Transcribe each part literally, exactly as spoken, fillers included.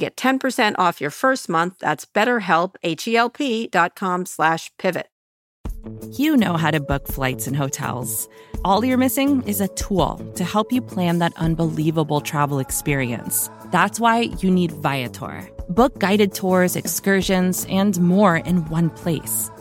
Get ten percent off your first month. That's BetterHelp, H-E-L-P dot com slash pivot. You know how to book flights and hotels. All you're missing is a tool to help you plan that unbelievable travel experience. That's why you need Viator. Book guided tours, excursions, and more in one place.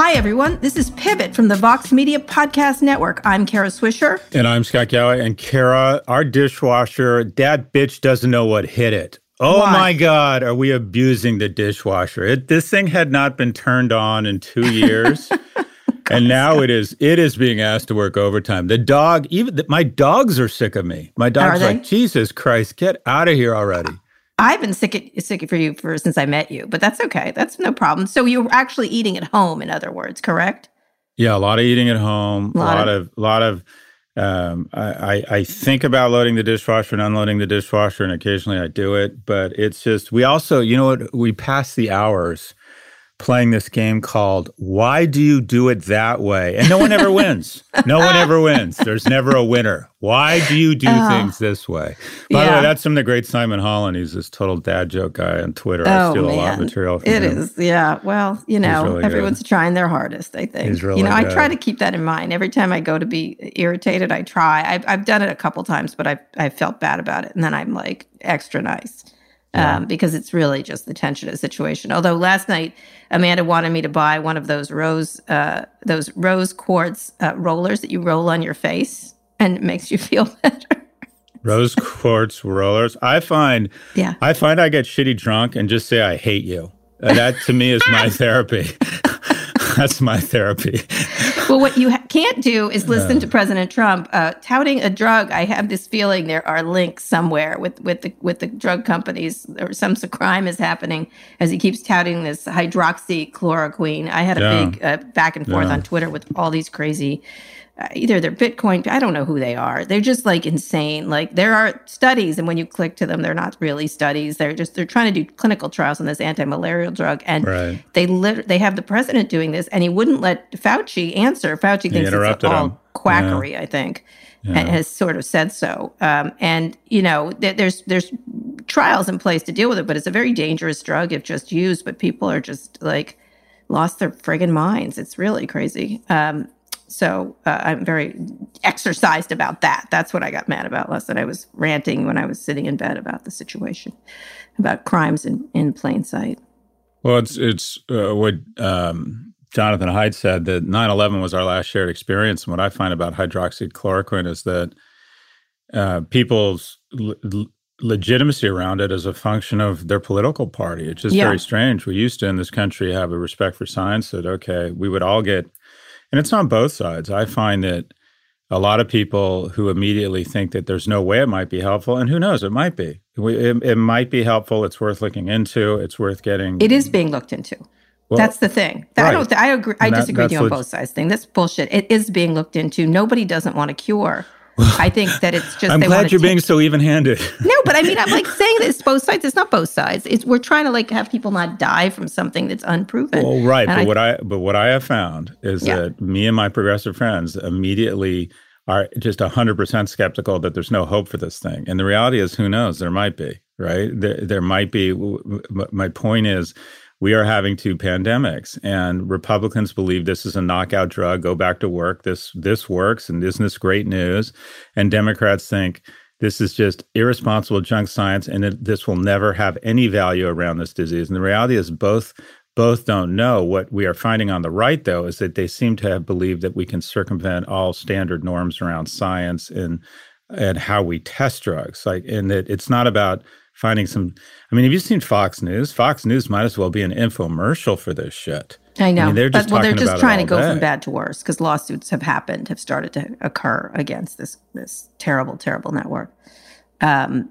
Hi, everyone. This is Pivot from the Vox Media Podcast Network. I'm Kara Swisher. And I'm Scott Galloway. And Kara, our dishwasher, that bitch doesn't know what hit it. Oh, Why? my God, are we abusing the dishwasher? It, this thing had not been turned on in two years. God, and now Scott. it is It is being asked to work overtime. The dog, even the, my dogs are sick of me. My dog's like, Jesus Christ, get out of here already. I've been sick at, sick for you for since I met you, but that's okay. That's no problem. So you're actually eating at home, in other words, correct? Yeah, a lot of eating at home. A lot, lot of, a lot of. Um, I, I think about loading the dishwasher and unloading the dishwasher, and occasionally I do it. But it's just we also, you know what? We pass the hours playing this game called "Why Do You Do It That Way?" and no one ever wins. No one ever wins. There's never a winner. Why do you do oh. things this way? By yeah. the way, that's from the great Simon Holland. He's this total dad joke guy on Twitter. Oh, I steal man. a lot of material from it him. It is, yeah. Well, you know, really everyone's good. trying their hardest, I think. He's really You know, good. I try to keep that in mind. Every time I go to be irritated, I try. I've, I've done it a couple times, but I've, I've felt bad about it. And then I'm like extra nice. Yeah. Um, because it's really just the tension of the situation. Although last night, Amanda wanted me to buy one of those rose uh, those rose quartz uh, rollers that you roll on your face and it makes you feel better. Rose quartz rollers. I find yeah. I find I get shitty drunk and just say I hate you. Uh, that to me is my therapy. That's my therapy. Well, what you ha- can't do is listen uh, to President Trump uh, touting a drug. I have this feeling there are links somewhere with, with the with the drug companies, or some crime is happening as he keeps touting this hydroxychloroquine. I had a yeah. big uh, back and forth yeah. on Twitter with all these crazy, uh, either they're Bitcoin, I don't know who they are. They're just like insane. Like there are studies, and when you click to them, they're not really studies. They're just they're trying to do clinical trials on this anti-malarial drug, and right. they lit- they have the president doing this, and he wouldn't let Fauci answer. Fauci he thinks it's all him. quackery, yeah. I think, yeah. and has sort of said so. Um, and, you know, th- there's there's trials in place to deal with it, but it's a very dangerous drug if just used. But people are just, like, lost their friggin' minds. It's really crazy. Um, so uh, I'm very exercised about that. That's what I got mad about last night. I was ranting when I was sitting in bed about the situation, about crimes in, in plain sight. Well, it's, it's uh, what... Um Jonathan Haidt said that nine eleven was our last shared experience. And what I find about hydroxychloroquine is that uh, people's le- legitimacy around it is a function of their political party. It's just yeah. very strange. We used to, in this country, have a respect for science that, okay, we would all get, and it's on both sides. I find that a lot of people who immediately think that there's no way it might be helpful, and who knows, it might be. It, it might be helpful. It's worth looking into. It's worth getting. It is being looked into. Well, that's the thing. That, right. I don't. Th- I agree. I that, disagree with you on both sides. Thing. That's bullshit. It is being looked into. Nobody doesn't want a cure. I think that it's just. I'm they glad you're take- being so even-handed. No, but I mean, I'm like saying this both sides. It's not both sides. It's we're trying to like have people not die from something that's unproven. Well, right. And but I, what I but what I have found is yeah. that me and my progressive friends immediately are just one hundred percent skeptical that there's no hope for this thing. And the reality is, who knows? There might be, right? There, there might be. My point is, we are having two pandemics, and Republicans believe this is a knockout drug. Go back to work. This this works, and isn't this great news? And Democrats think this is just irresponsible junk science, and it, this will never have any value around this disease. And the reality is, both both don't know. What we are finding on the right, though, is that they seem to have believed that we can circumvent all standard norms around science and and how we test drugs. Like, and that it's not about finding some, I mean, have you seen Fox News? Fox News might as well be an infomercial for this shit. I know. I mean, they're just but, well, they're just trying to go day. from bad to worse, because lawsuits have happened, have started to occur against this this terrible, terrible network. Um,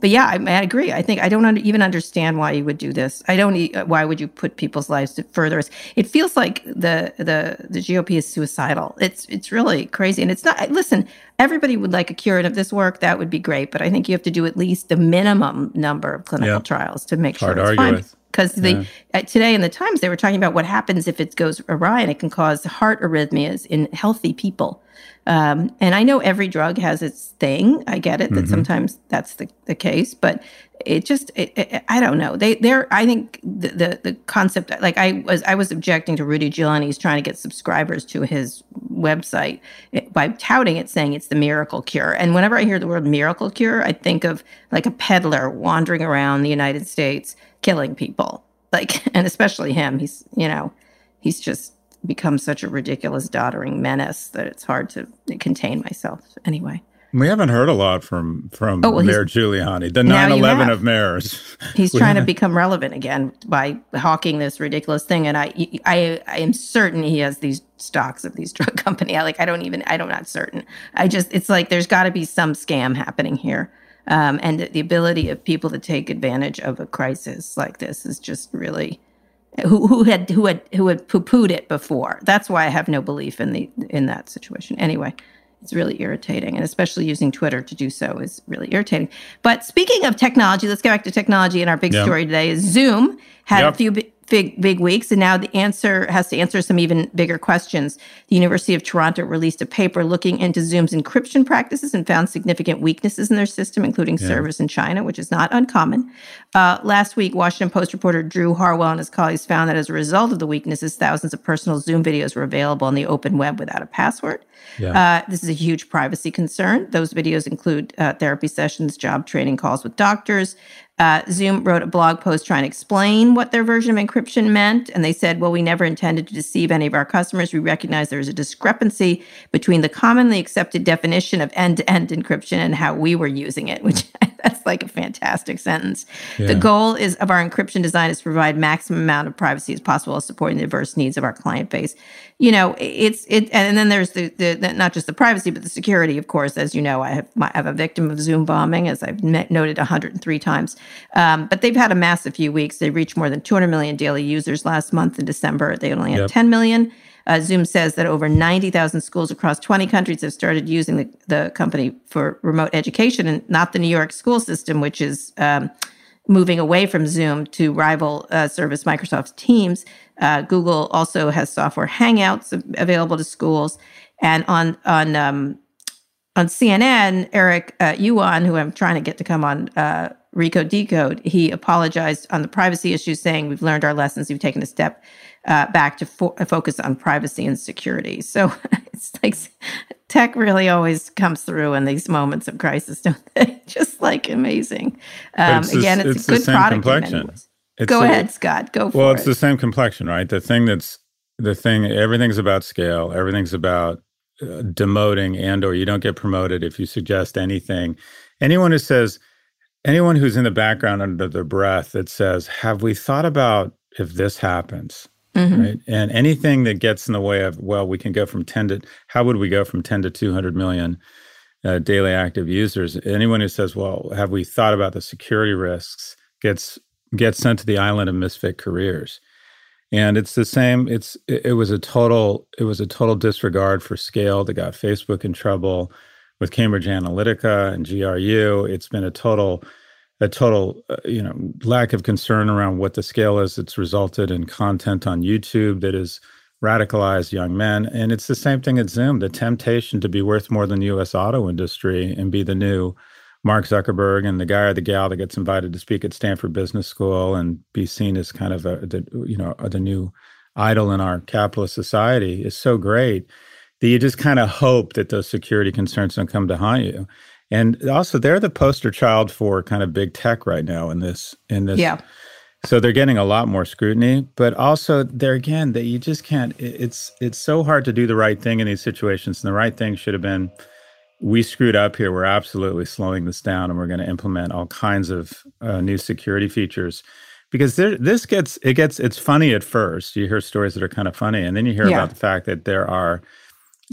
but yeah, I, I agree. I think I don't un- even understand why you would do this. I don't. E- why would you put people's lives to further? It feels like the the the G O P is suicidal. It's it's really crazy, and it's not. Listen, everybody would like a cure, and if this worked, that would be great. But I think you have to do at least the minimum number of clinical yeah. trials to make it's sure hard it's fine. Because yeah. uh, today in the Times, they were talking about what happens if it goes awry, and it can cause heart arrhythmias in healthy people. Um, and I know every drug has its thing. I get it that mm-hmm. sometimes that's the, the case, but it just, it, it, I don't know. They, they're, I think the, the, the concept, like I was, I was objecting to Rudy Giuliani's trying to get subscribers to his website by touting it, saying it's the miracle cure. And whenever I hear the word miracle cure, I think of like a peddler wandering around the United States killing people, like, and especially him. He's, you know, he's just become such a ridiculous doddering menace that it's hard to contain myself anyway. We haven't heard a lot from, from oh, well, Mayor Giuliani, the nine eleven of mayors. He's trying to become relevant again by hawking this ridiculous thing. And I, I, I am certain he has these stocks of these drug company. I like, I don't even, I don't, not certain. I just, it's like, there's gotta be some scam happening here. Um, and the, the ability of people to take advantage of a crisis like this is just really, who who had who had who had poo-pooed it before. That's why I have no belief in the in that situation. Anyway, it's really irritating, and especially using Twitter to do so is really irritating. But speaking of technology, let's get back to technology. And our big yep. story today is Zoom had yep. a few big, big big weeks, and now the answer has to answer some even bigger questions. The University of Toronto released a paper looking into Zoom's encryption practices and found significant weaknesses in their system, including yeah. servers in China, which is not uncommon. Uh, last week, Washington Post reporter Drew Harwell and his colleagues found that as a result of the weaknesses, thousands of personal Zoom videos were available on the open web without a password. Yeah. Uh, this is a huge privacy concern. Those videos include uh, therapy sessions, job training calls with doctors. Uh, Zoom wrote a blog post trying to explain what their version of encryption meant. And they said, well, we never intended to deceive any of our customers. We recognize there is a discrepancy between the commonly accepted definition of end-to-end encryption and how we were using it, which that's like a fantastic sentence. Yeah. The goal is of our encryption design is to provide maximum amount of privacy as possible, supporting the diverse needs of our client base. You know, it's it, and then there's the, the, the not just the privacy, but the security. Of course, as you know, I have my, I have a victim of Zoom bombing, as I've met, noted one hundred three times. Um, but they've had a massive few weeks. They reached more than two hundred million daily users last month. In December, they only had yep. ten million. Uh, Zoom says that over ninety thousand schools across twenty countries have started using the, the company for remote education, and not the New York school system, which is um, moving away from Zoom to rival uh, service Microsoft Teams. Uh, Google also has software Hangouts available to schools. And on on um, on C N N, Eric uh, Yuan, who I'm trying to get to come on uh, Rico Decode, he apologized on the privacy issue, saying, we've learned our lessons, we've taken a step uh, back to fo- focus on privacy and security. So it's like tech really always comes through in these moments of crisis, don't they? Just like amazing. Um, it's again, it's, it's a good product complexion. In many ways. It's go the, ahead, Scott. Go for well, it. Well, it's the same complexion, right? The thing that's the thing. Everything's about scale. Everything's about uh, demoting, and or you don't get promoted if you suggest anything. Anyone who says, anyone who's in the background under their breath that says, "Have we thought about if this happens?" Mm-hmm. Right? And anything that gets in the way of, well, we can go from ten to how would we go from ten to two hundred million uh, daily active users? Anyone who says, "Well, have we thought about the security risks?" gets Get sent to the island of misfit careers, and it's the same. It's it, it was a total it was a total disregard for scale that got Facebook in trouble with Cambridge Analytica and G R U. It's been a total a total uh, you know lack of concern around what the scale is. It's resulted in content on YouTube that is radicalized young men. And it's the same thing at Zoom, the temptation to be worth more than the U S auto industry and be the new Mark Zuckerberg and the guy or the gal that gets invited to speak at Stanford Business School and be seen as kind of a, the, you know, the new idol in our capitalist society is so great that you just kind of hope that those security concerns don't come to haunt you. And also, they're the poster child for kind of big tech right now in this. In this, yeah. So they're getting a lot more scrutiny, but also there again that you just can't. It's it's so hard to do the right thing in these situations. And the right thing should have been, we screwed up here. We're absolutely slowing this down, and we're going to implement all kinds of uh, new security features. Because there, this gets it gets it's funny at first. You hear stories that are kind of funny, and then you hear yeah. about the fact that there are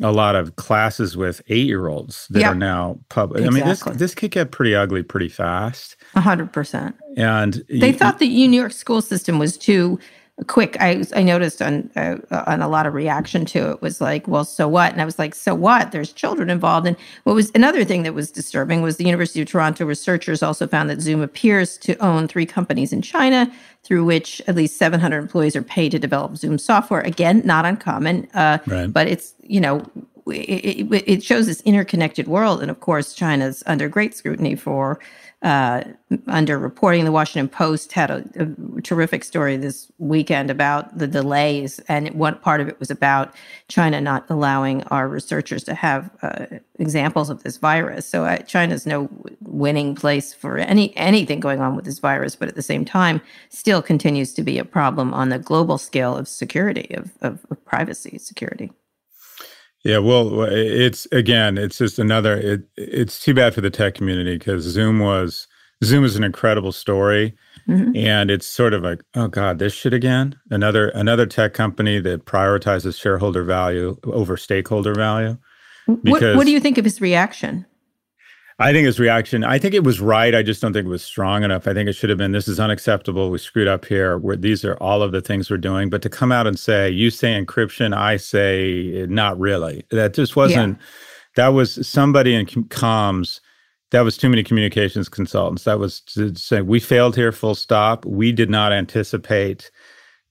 a lot of classes with eight-year-olds that yeah. are now public. Exactly. I mean, this this could get pretty ugly pretty fast. A hundred percent. And they you, thought the New York school system was too quick. I I noticed on uh, on a lot of reaction to it was like, well, so what? And I was like, so what? There's children involved. And what was another thing that was disturbing was the University of Toronto researchers also found that Zoom appears to own three companies in China, through which at least seven hundred employees are paid to develop Zoom software. Again, not uncommon, uh, right. but it's, you know, it, it, it shows this interconnected world. And of course, China's under great scrutiny for uh, under reporting. The Washington Post had a, a terrific story this weekend about the delays. And what part of it was about China not allowing our researchers to have uh, examples of this virus. So uh, China's no winning place for any anything going on with this virus, but at the same time, still continues to be a problem on the global scale of security, of, of, of privacy security. Yeah, well, it's again, it's just another, it, it's too bad for the tech community because Zoom was, Zoom is an incredible story. Mm-hmm. And it's sort of like, oh God, this shit again? Another another tech company that prioritizes shareholder value over stakeholder value. Because what, what do you think of his reaction? I think his reaction, I think it was right. I just don't think it was strong enough. I think it should have been, this is unacceptable. We screwed up here. We're, these are all of the things we're doing. But to come out and say, you say encryption, I say not really. That just wasn't, yeah. that was somebody in comms, that was too many communications consultants. That was to say, we failed here, full stop. We did not anticipate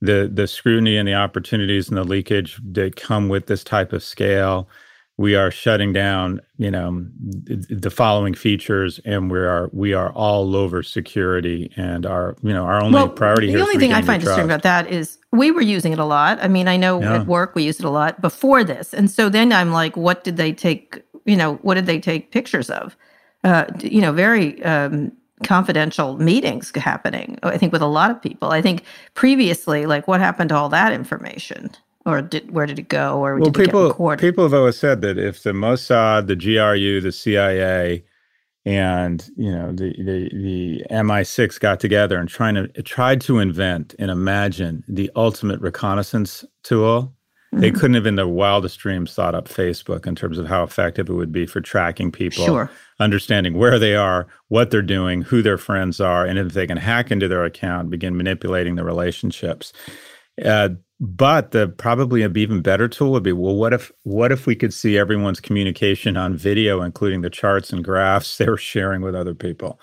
the the scrutiny and the opportunities and the leakage that come with this type of scale. We are shutting down, you know, the following features, and we are we are all over security, and our you know our only well, priority. The here only is thing I find disturbing about that is we were using it a lot. I mean, I know yeah. at work we used it a lot before this, and so then I'm like, what did they take? You know, what did they take pictures of? Uh, you know, very um, confidential meetings happening. I think with a lot of people. I think previously, like, what happened to all that information? Or did, where did it go? Or well, did people, it get recorded? People have always said that if the Mossad, the G R U, the C I A, and you know the the, the M I six got together and trying to tried to invent and imagine the ultimate reconnaissance tool, mm-hmm. they couldn't have in their wildest dreams thought up Facebook in terms of how effective it would be for tracking people, sure. understanding where they are, what they're doing, who their friends are, and if they can hack into their account, begin manipulating the relationships. Uh, But the probably an even better tool would be, well, what if what if we could see everyone's communication on video, including the charts and graphs they were sharing with other people?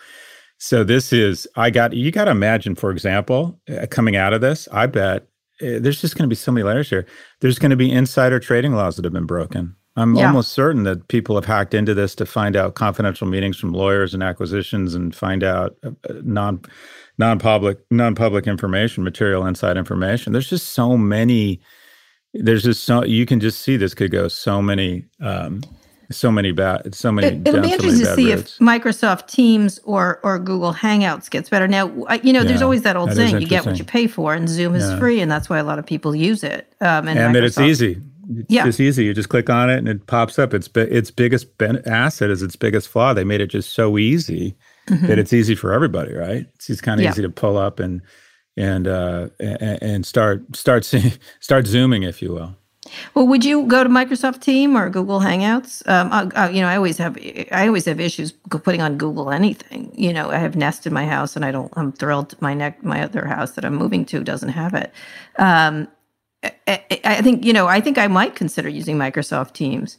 So this is, I got, you got to imagine, for example, uh, coming out of this, I bet uh, there's just going to be so many layers here. There's going to be insider trading laws that have been broken. I'm yeah. almost certain that people have hacked into this to find out confidential meetings from lawyers and acquisitions and find out uh, non, non-public, non-public information, material inside information. There's just so many, there's just so, you can just see this could go so many, um, so many bad, so many it, It'll down, be interesting so to see routes. If Microsoft Teams or or Google Hangouts gets better. Now, you know, yeah, there's always that old that saying, you get what you pay for, and Zoom is yeah. free, and that's why a lot of people use it. Um, and and that it's easy. It's yeah. just easy. You just click on it and it pops up. It's its biggest ben- asset is its biggest flaw. They made it just so easy mm-hmm. that it's easy for everybody, right? It's, it's kind of yeah. easy to pull up and and uh, and, and start start seeing, start zooming, if you will. Well, would you go to Microsoft Teams or Google Hangouts? Um, I, I, you know, I always have I always have issues putting on Google anything. You know, I have Nest in my house, and I don't. I'm thrilled my neck my other house that I'm moving to doesn't have it. Um, I think, you know, I think I might consider using Microsoft Teams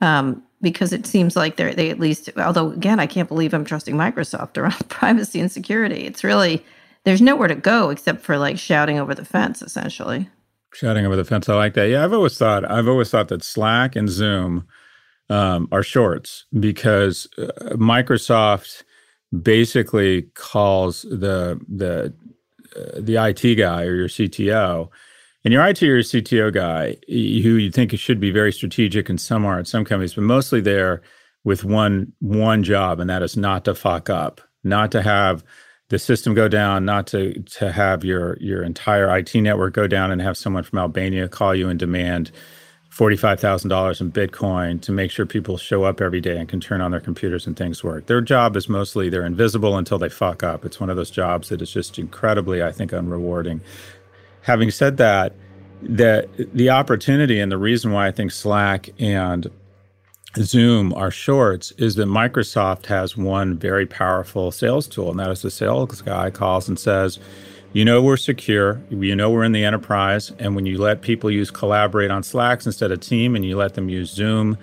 um, because it seems like they're, they at least, although, again, I can't believe I'm trusting Microsoft around privacy and security. It's really, there's nowhere to go except for like shouting over the fence, essentially. Shouting over the fence. I like that. Yeah, I've always thought I've always thought that Slack and Zoom um, are shorts because uh, Microsoft basically calls the the uh, the I T guy or your C T O, and your I T or your C T O guy, who you think should be very strategic, and some are at some companies, but mostly they're with one one job, and that is not to fuck up, not to have the system go down, not to to have your your entire I T network go down and have someone from Albania call you and demand forty-five thousand dollars in Bitcoin to make sure people show up every day and can turn on their computers and things work. Their job is mostly they're invisible until they fuck up. It's one of those jobs that is just incredibly, I think, unrewarding. Having said that, the, the opportunity and the reason why I think Slack and Zoom are shorts is that Microsoft has one very powerful sales tool, and that is the sales guy calls and says, you know we're secure, you know we're in the enterprise, and when you let people use Collaborate on Slacks instead of Team and you let them use Zoom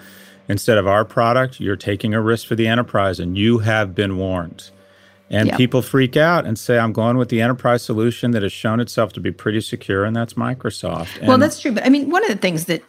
instead of our product, you're taking a risk for the enterprise and you have been warned. And yeah. people freak out and say, I'm going with the enterprise solution that has shown itself to be pretty secure, and that's Microsoft. And well, that's true. But I mean, one of the things that,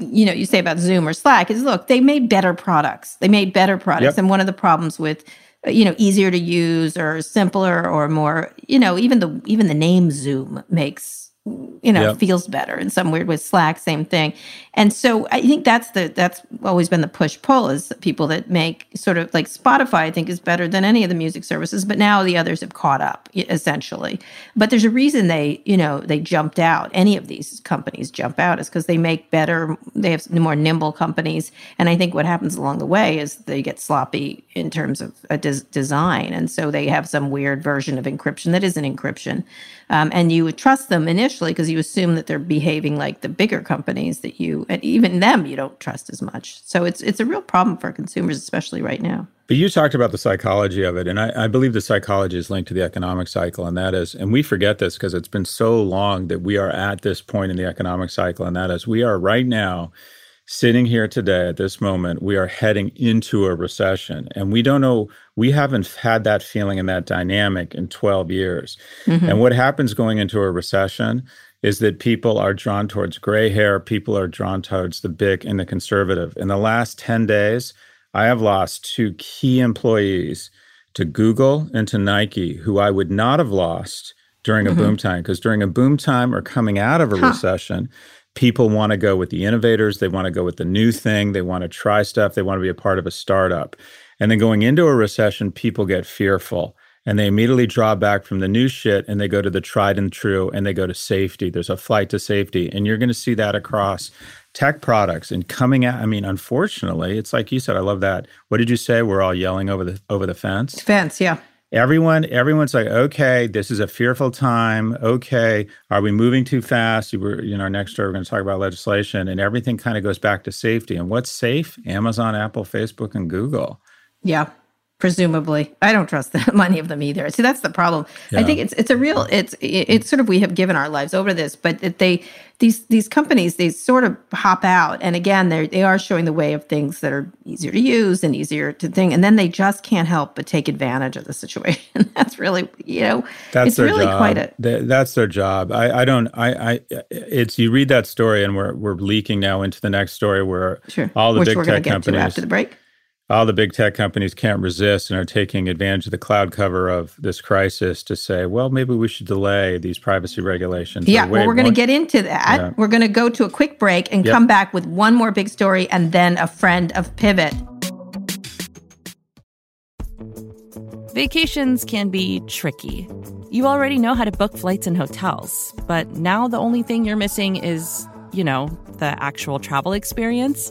you know, you say about Zoom or Slack is, look, they made better products. They made better products. Yep. And one of the problems with, you know, easier to use or simpler or more, you know, even the even the name Zoom makes, you know, yep. feels better in some weird way. Slack, same thing. And so I think that's the that's always been the push-pull is people that make sort of like Spotify, I think, is better than any of the music services. But now the others have caught up, essentially. But there's a reason they, you know, they jumped out. Any of these companies jump out is because they make better, they have more nimble companies. And I think what happens along the way is they get sloppy in terms of a des- design. And so they have some weird version of encryption that isn't encryption. Um, and you would trust them initially because you assume that they're behaving like the bigger companies that you, and even them, you don't trust as much. So it's it's a real problem for consumers, especially right now. But you talked about the psychology of it, and I, I believe the psychology is linked to the economic cycle, and that is, and we forget this because it's been so long that we are at this point in the economic cycle, and that is we are right now sitting here today at this moment, we are heading into a recession, and we don't know, we haven't had that feeling and that dynamic in twelve years. Mm-hmm. And what happens going into a recession is that people are drawn towards gray hair, people are drawn towards the big and the conservative. In the last ten days, I have lost two key employees to Google and to Nike, who I would not have lost during a mm-hmm. boom time, because during a boom time or coming out of a huh. recession, people want to go with the innovators, they want to go with the new thing, they want to try stuff, they want to be a part of a startup. And then going into a recession, people get fearful. And they immediately draw back from the new shit and they go to the tried and true and they go to safety. There's a flight to safety. And you're going to see that across tech products and coming out. I mean, unfortunately, it's like you said, I love that. What did you say? We're all yelling over the over the fence? Fence, yeah. Everyone, everyone's like, okay, this is a fearful time. Okay, are we moving too fast? You were, you know, next year we're going to talk about legislation and everything kind of goes back to safety. And what's safe? Amazon, Apple, Facebook, and Google. Yeah. Presumably. I don't trust them, any of them either. See, that's the problem. Yeah. I think it's it's a real, it's it's sort of, we have given our lives over to this, but that they, these these companies, they sort of hop out. And again, they they are showing the way of things that are easier to use and easier to think. And then they just can't help but take advantage of the situation. That's really, you know, that's it's really job. quite a... They, that's their job. I, I don't, I, I, it's, you read that story and we're we're leaking now into the next story where sure. all the Which big we're tech get companies... to after the break. All the big tech companies can't resist and are taking advantage of the cloud cover of this crisis to say, well, maybe we should delay these privacy regulations. Yeah, well, we're going to get into that. Yeah. We're going to go to a quick break and yep. come back with one more big story and then a friend of Pivot. Vacations can be tricky. You already know how to book flights and hotels, but now the only thing you're missing is, you know, the actual travel experience.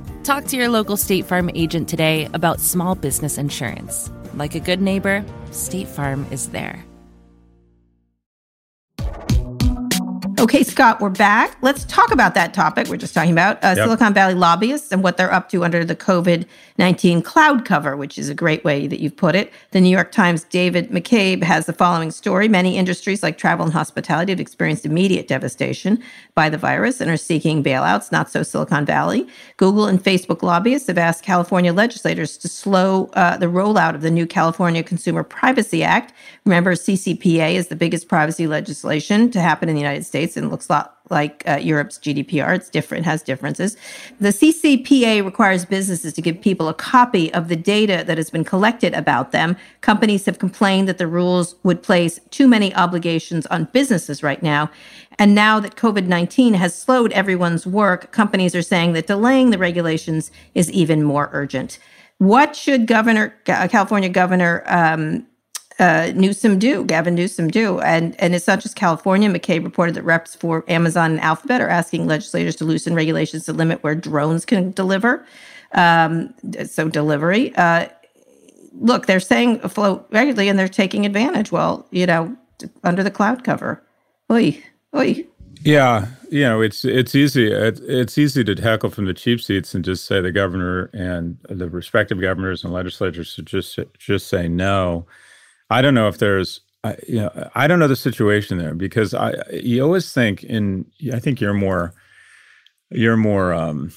Talk to your local State Farm agent today about small business insurance. Like a good neighbor, State Farm is there. Okay, Scott, we're back. Let's talk about that topic we're just talking about, uh, yep. Silicon Valley lobbyists and what they're up to under the COVID nineteen cloud cover, which is a great way that you've put it. The New York Times' David McCabe has the following story. Many industries like travel and hospitality have experienced immediate devastation by the virus and are seeking bailouts, not so Silicon Valley. Google and Facebook lobbyists have asked California legislators to slow uh, the rollout of the new California Consumer Privacy Act. Remember, C C P A is the biggest privacy legislation to happen in the United States. And it looks a lot like uh, Europe's G D P R. It's different, has differences. The C C P A requires businesses to give people a copy of the data that has been collected about them. Companies have complained that the rules would place too many obligations on businesses right now. And now that COVID nineteen has slowed everyone's work, companies are saying that delaying the regulations is even more urgent. What should Governor, California Governor, um, Uh, Newsom do, Gavin Newsom do. And and it's not just California. McCabe reported that reps for Amazon and Alphabet are asking legislators to loosen regulations to limit where drones can deliver. Um, so delivery. Uh, look, they're saying float regularly and they're taking advantage. Well, you know, under the cloud cover. Oy, oy. Yeah, you know, it's it's easy. It's easy to tackle from the cheap seats and just say the governor and the respective governors and legislators should just, just say no. I don't know if there's, I, you know, I don't know the situation there because I, you always think in, I think you're more, you're more, um,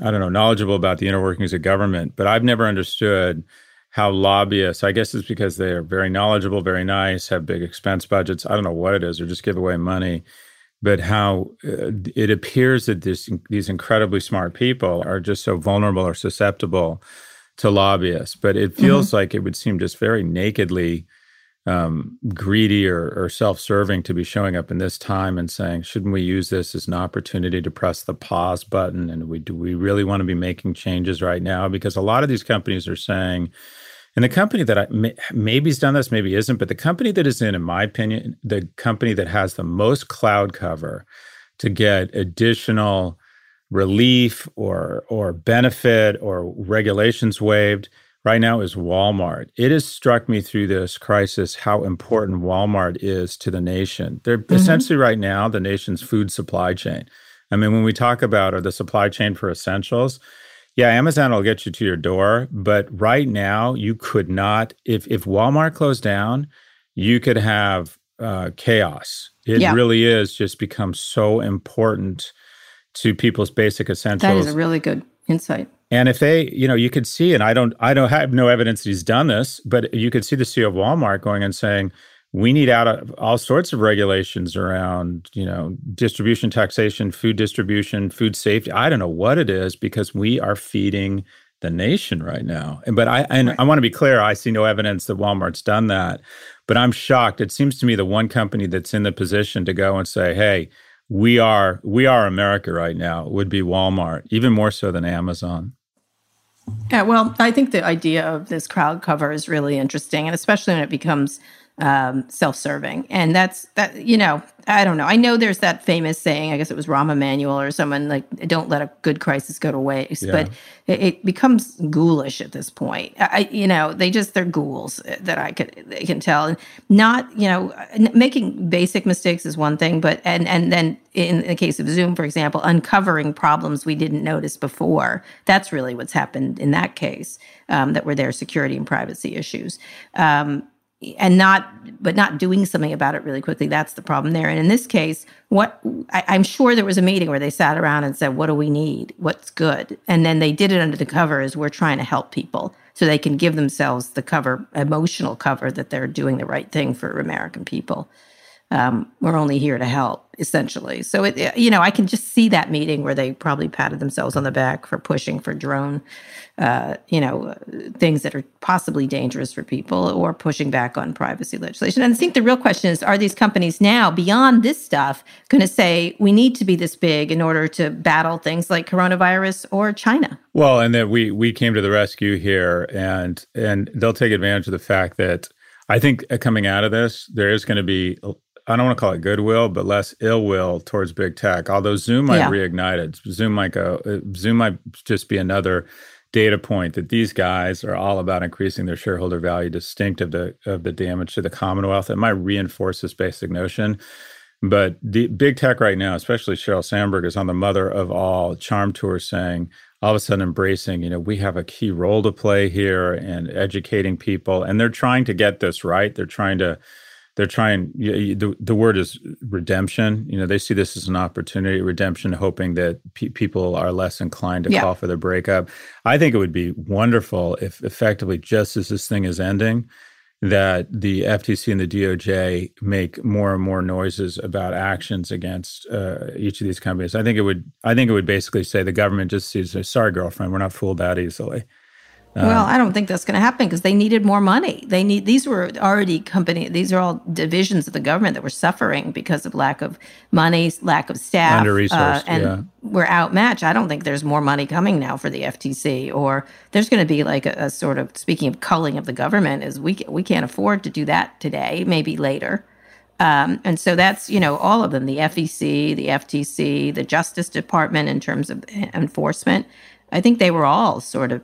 I don't know, knowledgeable about the inner workings of government, but I've never understood how lobbyists, I guess it's because they are very knowledgeable, very nice, have big expense budgets. I don't know what it is, or just give away money, but how uh, it appears that this, these incredibly smart people are just so vulnerable or susceptible to lobbyists, but it feels mm-hmm. like it would seem just very nakedly um, greedy or, or self-serving to be showing up in this time and saying, shouldn't we use this as an opportunity to press the pause button? And we do we really want to be making changes right now? Because a lot of these companies are saying, and the company that I, may, maybe's done this, maybe isn't, but the company that is in, in my opinion, the company that has the most cloud cover to get additional relief or or benefit or regulations waived right now is Walmart. It has struck me through this crisis how important Walmart is to the nation. They're mm-hmm. essentially right now the nation's food supply chain. I mean, when we talk about are the supply chain for essentials, yeah, Amazon will get you to your door, but right now you could not, if if Walmart closed down, you could have uh, chaos. It yeah. really is just become so important to people's basic essentials. That is a really good insight. And if they, you know, you could see, and I don't, I don't have no evidence that he's done this, but you could see the C E O of Walmart going and saying, we need out of all sorts of regulations around, you know, distribution taxation, food distribution, food safety. I don't know what it is because we are feeding the nation right now. And but I and right. I want to be clear, I see no evidence that Walmart's done that, but I'm shocked. It seems to me the one company that's in the position to go and say, hey, We are we are America right now would be Walmart, even more so than Amazon. Yeah, well, I think the idea of this crowd cover is really interesting, and especially when it becomes um, self-serving. And that's that, you know, I don't know. I know there's that famous saying, I guess it was Rahm Emanuel or someone, like, don't let a good crisis go to waste, yeah. but it, it becomes ghoulish at this point. I, you know, they just, they're ghouls that I could, they can tell. And not, you know, making basic mistakes is one thing, but, and, and then in the case of Zoom, for example, uncovering problems we didn't notice before. That's really what's happened in that case, um, that were their security and privacy issues. Um, And not, but not doing something about it really quickly. That's the problem there. And in this case, what I, I'm sure there was a meeting where they sat around and said, "What do we need? What's good?" And then they did it under the cover as we're trying to help people, so they can give themselves the cover, emotional cover, that they're doing the right thing for American people. Um, we're only here to help, essentially. So it, you know, I can just see that meeting where they probably patted themselves on the back for pushing for drone, uh, you know, things that are possibly dangerous for people, or pushing back on privacy legislation. And I think the real question is, are these companies now, beyond this stuff, going to say, we need to be this big in order to battle things like coronavirus or China? Well, and that we we came to the rescue here, and and they'll take advantage of the fact that, I think, coming out of this, there is going to be, I don't want to call it goodwill, but less ill will towards big tech. Although Zoom might yeah. reignite it. Zoom might go, Zoom might just be another data point that these guys are all about increasing their shareholder value, distinct of the, of the damage to the Commonwealth. It might reinforce this basic notion. But the big tech right now, especially Sheryl Sandberg, is on the mother of all charm tour, saying, all of a sudden embracing, you know, we have a key role to play here, and educating people. And they're trying to get this right. They're trying to They're trying, the, the word is redemption. You know, they see this as an opportunity, redemption, hoping that pe- people are less inclined to yeah. call for the breakup. I think it would be wonderful if, effectively, just as this thing is ending, that the F T C and the D O J make more and more noises about actions against uh, each of these companies. I think it would, I think it would basically say the government just sees, sorry, girlfriend, we're not fooled that easily. Um, well, I don't think that's going to happen, because they needed more money. They need these were already company. These are all divisions of the government that were suffering because of lack of money, lack of staff, under-resourced, uh, and yeah. we're outmatched. I don't think there's more money coming now for the F T C, or there's going to be like a, a sort of, speaking of culling of the government, is we we can't afford to do that today, maybe later. Um, and so that's, you know, all of them, the F E C, the F T C, the Justice Department in terms of enforcement. I think they were all sort of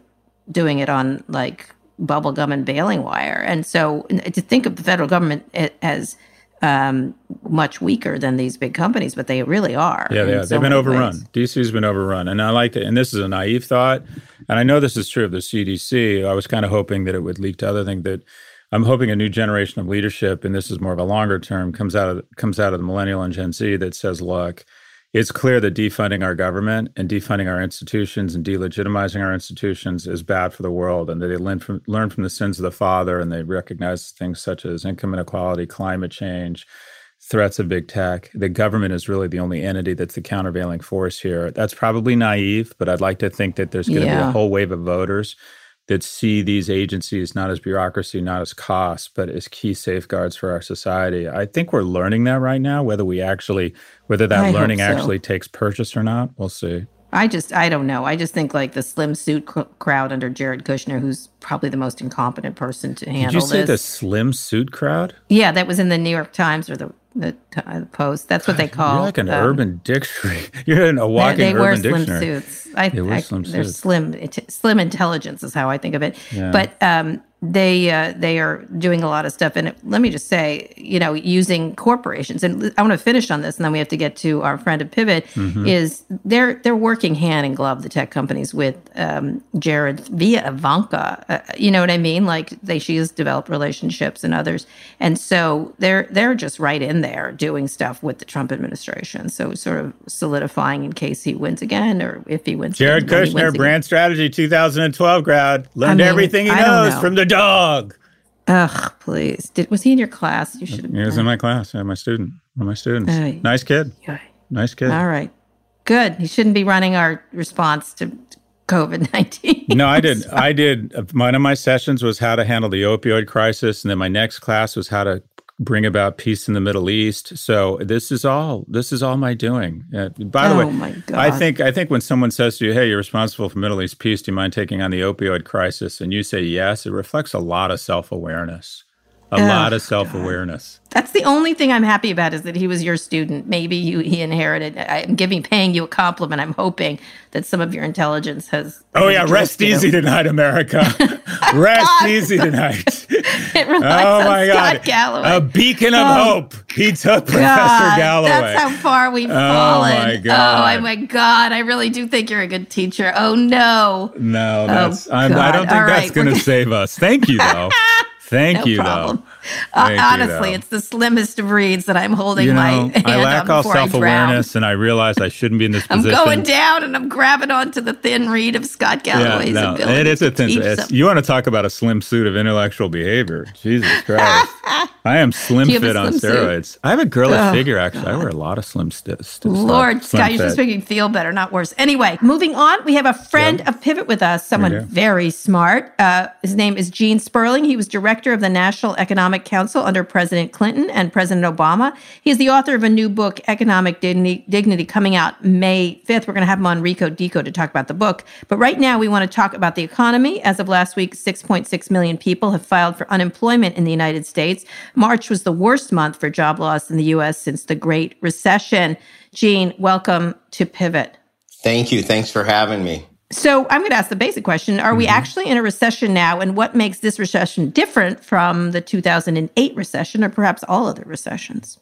doing it on like bubble gum and bailing wire. And so to think of the federal government as um, much weaker than these big companies, but they really are. Yeah, they are. They've been overrun. D C's been overrun. And I like it. And this is a naive thought. And I know this is true of the C D C. I was kind of hoping that it would leak to other things, that I'm hoping a new generation of leadership, and this is more of a longer term, comes out of, comes out of the millennial and Gen Z that says, look, it's clear that defunding our government and defunding our institutions and delegitimizing our institutions is bad for the world, and that they learn from, learn from the sins of the father, and they recognize things such as income inequality, climate change, threats of big tech. The government is really the only entity that's the countervailing force here. That's probably naive, but I'd like to think that there's going to yeah. be a whole wave of voters that see these agencies not as bureaucracy, not as costs, but as key safeguards for our society. I think we're learning that right now, whether we actually, whether that I learning hope so. actually takes purchase or not, we'll see. I just, I don't know. I just think like the slim suit c- crowd under Jared Kushner, who's probably the most incompetent person to handle this. Did you say this. the slim suit crowd? Yeah, that was in the New York Times or the the, uh, the Post. That's what they call. You're like an um, urban dictionary. You're in a walking they, they urban dictionary. They wear slim suits. I, they wear I, slim they're suits. Slim, it, slim intelligence is how I think of it. Yeah. But um, they uh, they are doing a lot of stuff. And it, let me just say, you know, using corporations, and I want to finish on this, and then we have to get to our friend at Pivot, mm-hmm. is they're, they're working hand in glove, the tech companies, with um, Jared via Ivanka. Uh, you know what I mean? Like they, she has developed relationships and others. And so they're, they're just right in there. There doing stuff with the Trump administration. So sort of solidifying in case he wins again, or if he wins. Jared Kushner, wins brand strategy two thousand twelve grad. Learned I mean, everything he I knows from the dog. Ugh, please. Did, was he in your class? You should have He was in my class. Yeah, my student. One of my students. Uh, nice kid. Yeah. Nice kid. All right. Good. He shouldn't be running our response to COVID nineteen. No, I did. I did. One of my sessions was how to handle the opioid crisis. And then my next class was how to bring about peace in the Middle East. So this is all this is all my doing. Uh, by the oh way, my God. I think I think when someone says to you, "Hey, you're responsible for Middle East peace. Do you mind taking on the opioid crisis?" and you say yes, it reflects a lot of self-awareness. A oh, lot of self-awareness. God. That's the only thing I'm happy about is that he was your student. Maybe you, he inherited. I'm giving, paying you a compliment. I'm hoping that some of your intelligence has. Oh yeah, rest easy tonight, America. Rest easy tonight. It relies oh my on Scott God, Galloway. A beacon of oh, hope. He took God, Professor Galloway. That's how far we've oh, fallen. My God. Oh my God, I really do think you're a good teacher. Oh no. No, that's. Oh, I'm, I don't think All that's right, going to save us. Thank you though. Thank no you, problem. though. Thank uh, honestly, you, though. It's the slimmest of reeds that I'm holding you know, my hand I lack on all self-awareness, and I realize I shouldn't be in this position. I'm going down, and I'm grabbing onto the thin reed of Scott Galloway's yeah, no, ability. It is a thin reed. You want to talk about a slim suit of intellectual behavior. Jesus Christ. I am slim fit slim on steroids. Suit? I have a girlish oh, figure, actually. God. I wear a lot of slim st- st- Lord, stuff. Lord, Scott, you're making me feel better, not worse. Anyway, moving on, we have a friend yep. of Pivot with us, someone very smart. Uh, his name is Gene Sperling. He was director of the National Economic Council under President Clinton and President Obama. He is the author of a new book, Economic Dignity, coming out May fifth. We're going to have him on Rico Deco to talk about the book. But right now, we want to talk about the economy. As of last week, six point six million people have filed for unemployment in the United States. March was the worst month for job loss in the U S since the Great Recession. Gene, welcome to Pivot. Thank you. Thanks for having me. So I'm going to ask the basic question. Are we mm-hmm. actually in a recession now? And what makes this recession different from the two thousand eight recession or perhaps all other recessions?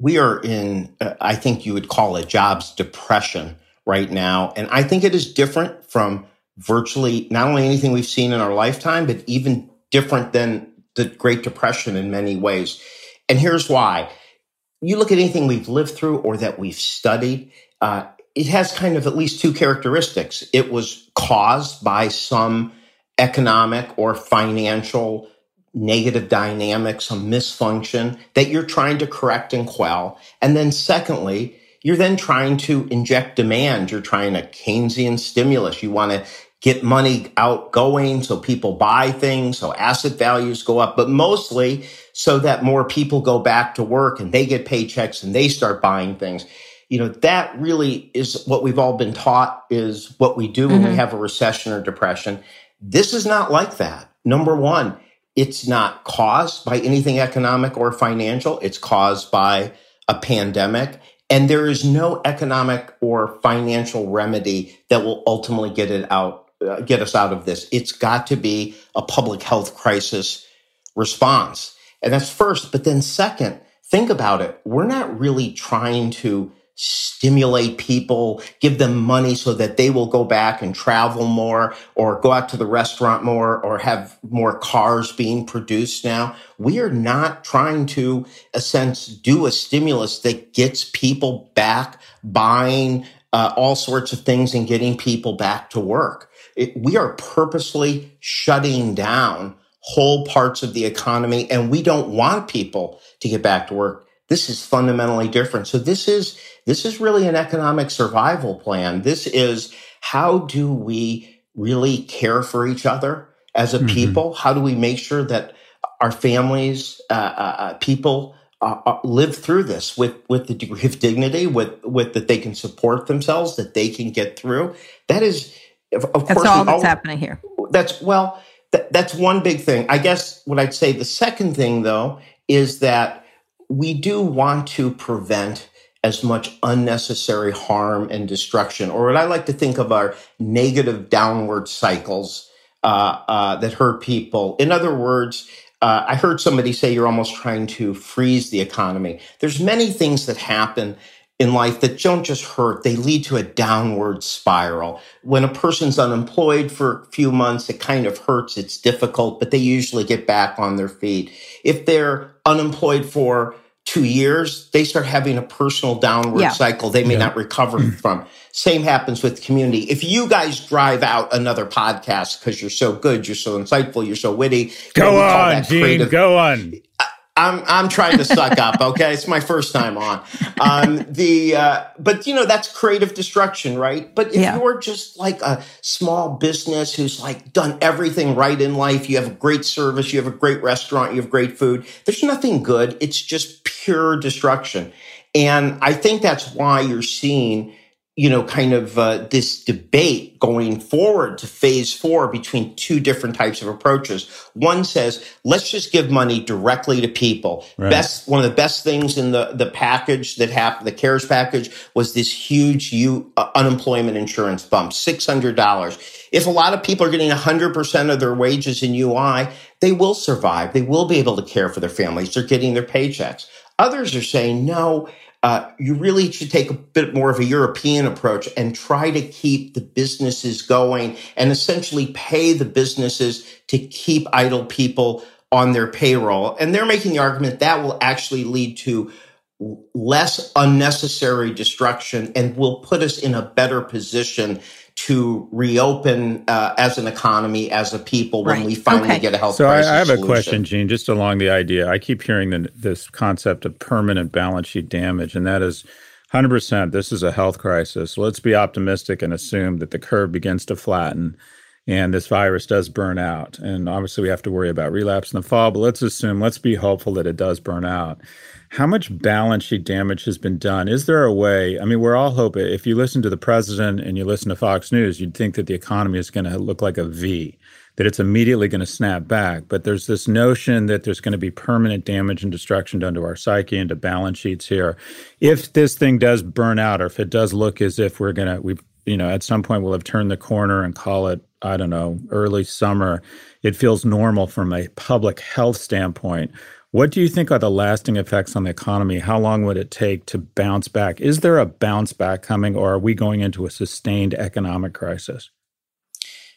We are in, uh, I think you would call a jobs depression right now. And I think it is different from virtually not only anything we've seen in our lifetime, but even different than the Great Depression in many ways. And here's why. You look at anything we've lived through or that we've studied, uh, it has kind of at least two characteristics. It was caused by some economic or financial negative dynamic, some misfunction that you're trying to correct and quell. And then secondly, you're then trying to inject demand. You're trying a Keynesian stimulus. You want to get money out going so people buy things, so asset values go up, but mostly so that more people go back to work and they get paychecks and they start buying things. You know, that really is what we've all been taught is what we do when mm-hmm. we have a recession or depression. This is not like that. Number one, it's not caused by anything economic or financial. It's caused by a pandemic. And there is no economic or financial remedy that will ultimately get it out, uh, get us out of this. It's got to be a public health crisis response. And that's first. But then second, think about it. We're not really trying to stimulate people, give them money so that they will go back and travel more or go out to the restaurant more or have more cars being produced now. We are not trying to, in a sense, do a stimulus that gets people back buying uh, all sorts of things and getting people back to work. It, we are purposely shutting down whole parts of the economy, and we don't want people to get back to work. This is fundamentally different. So this is this is really an economic survival plan. This is how do we really care for each other as a mm-hmm. people? How do we make sure that our families, uh, uh, people uh, live through this with, with the degree of dignity, with, with that they can support themselves, that they can get through? That is, of, of that's course, all that's all, happening here. That's well, th- that's one big thing. I guess what I'd say the second thing, though, is that we do want to prevent as much unnecessary harm and destruction, or what I like to think of are negative downward cycles uh, uh, that hurt people. In other words, uh, I heard somebody say you're almost trying to freeze the economy. There's many things that happen in life that don't just hurt, they lead to a downward spiral. When a person's unemployed for a few months, it kind of hurts, it's difficult, but they usually get back on their feet. If they're unemployed for two years, they start having a personal downward yeah. cycle they may yeah. not recover from. Same happens with community. If you guys drive out another podcast because you're so good, you're so insightful, you're so witty. Go on, Gene, creative, go on. I, I'm I'm trying to suck up, okay? It's my first time on. Um, the uh, but you know that's creative destruction, right? But if yeah. you're just like a small business who's like done everything right in life, you have a great service, you have a great restaurant, you have great food. There's nothing good. It's just pure destruction, and I think that's why you're seeing you know, kind of uh, this debate going forward to phase four between two different types of approaches. One says, let's just give money directly to people. Right. Best, one of the best things in the, the package that happened, the CARES package, was this huge U, uh, unemployment insurance bump, six hundred dollars. If a lot of people are getting one hundred percent of their wages in U I, they will survive. They will be able to care for their families. They're getting their paychecks. Others are saying, no, Uh, you really should take a bit more of a European approach and try to keep the businesses going and essentially pay the businesses to keep idle people on their payroll. And they're making the argument that will actually lead to less unnecessary destruction and will put us in a better position to reopen uh, as an economy, as a people, when right. we finally okay. get a health so crisis So I, I have solution. a question, Gene, just along the idea. I keep hearing the, this concept of permanent balance sheet damage, and that is one hundred percent this is a health crisis. Let's be optimistic and assume that the curve begins to flatten and this virus does burn out. And obviously, we have to worry about relapse in the fall, but let's assume, let's be hopeful that it does burn out. How much balance sheet damage has been done? Is there a way? I mean, we're all hoping. If you listen to the president and you listen to Fox News, you'd think that the economy is going to look like a V, that it's immediately going to snap back. But there's this notion that there's going to be permanent damage and destruction done to our psyche and to balance sheets here. If this thing does burn out, or if it does look as if we're going to, we, you know, at some point we'll have turned the corner and call it, I don't know, early summer, it feels normal from a public health standpoint. What do you think are the lasting effects on the economy? How long would it take to bounce back? Is there a bounce back coming, or are we going into a sustained economic crisis?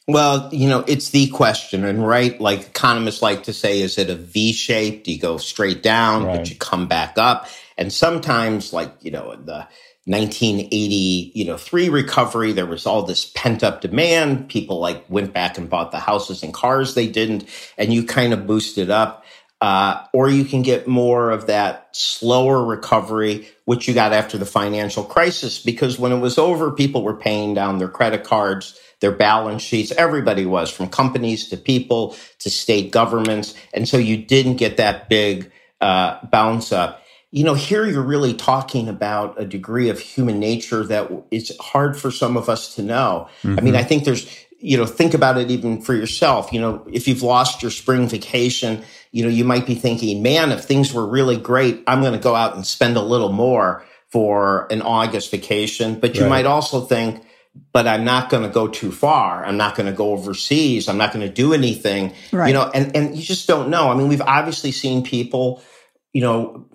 Well, you know, it's the question. And right, like economists like to say, is it a V-shaped? You go straight down, right. but you come back up. And sometimes, like, you know, the nineteen eighty, you know, three recovery, there was all this pent up demand. People like went back and bought the houses and cars they didn't, and you kind of boosted up. Uh, or you can get more of that slower recovery, which you got after the financial crisis, because when it was over, people were paying down their credit cards, their balance sheets. Everybody was, from companies to people to state governments. And so you didn't get that big uh, bounce up. You know, here you're really talking about a degree of human nature that it's hard for some of us to know. Mm-hmm. I mean, I think there's, you know, think about it even for yourself. You know, if you've lost your spring vacation, you know, you might be thinking, man, if things were really great, I'm going to go out and spend a little more for an August vacation. But you right. might also think, but I'm not going to go too far. I'm not going to go overseas. I'm not going to do anything, right. you know, and, and you just don't know. I mean, we've obviously seen people, you know,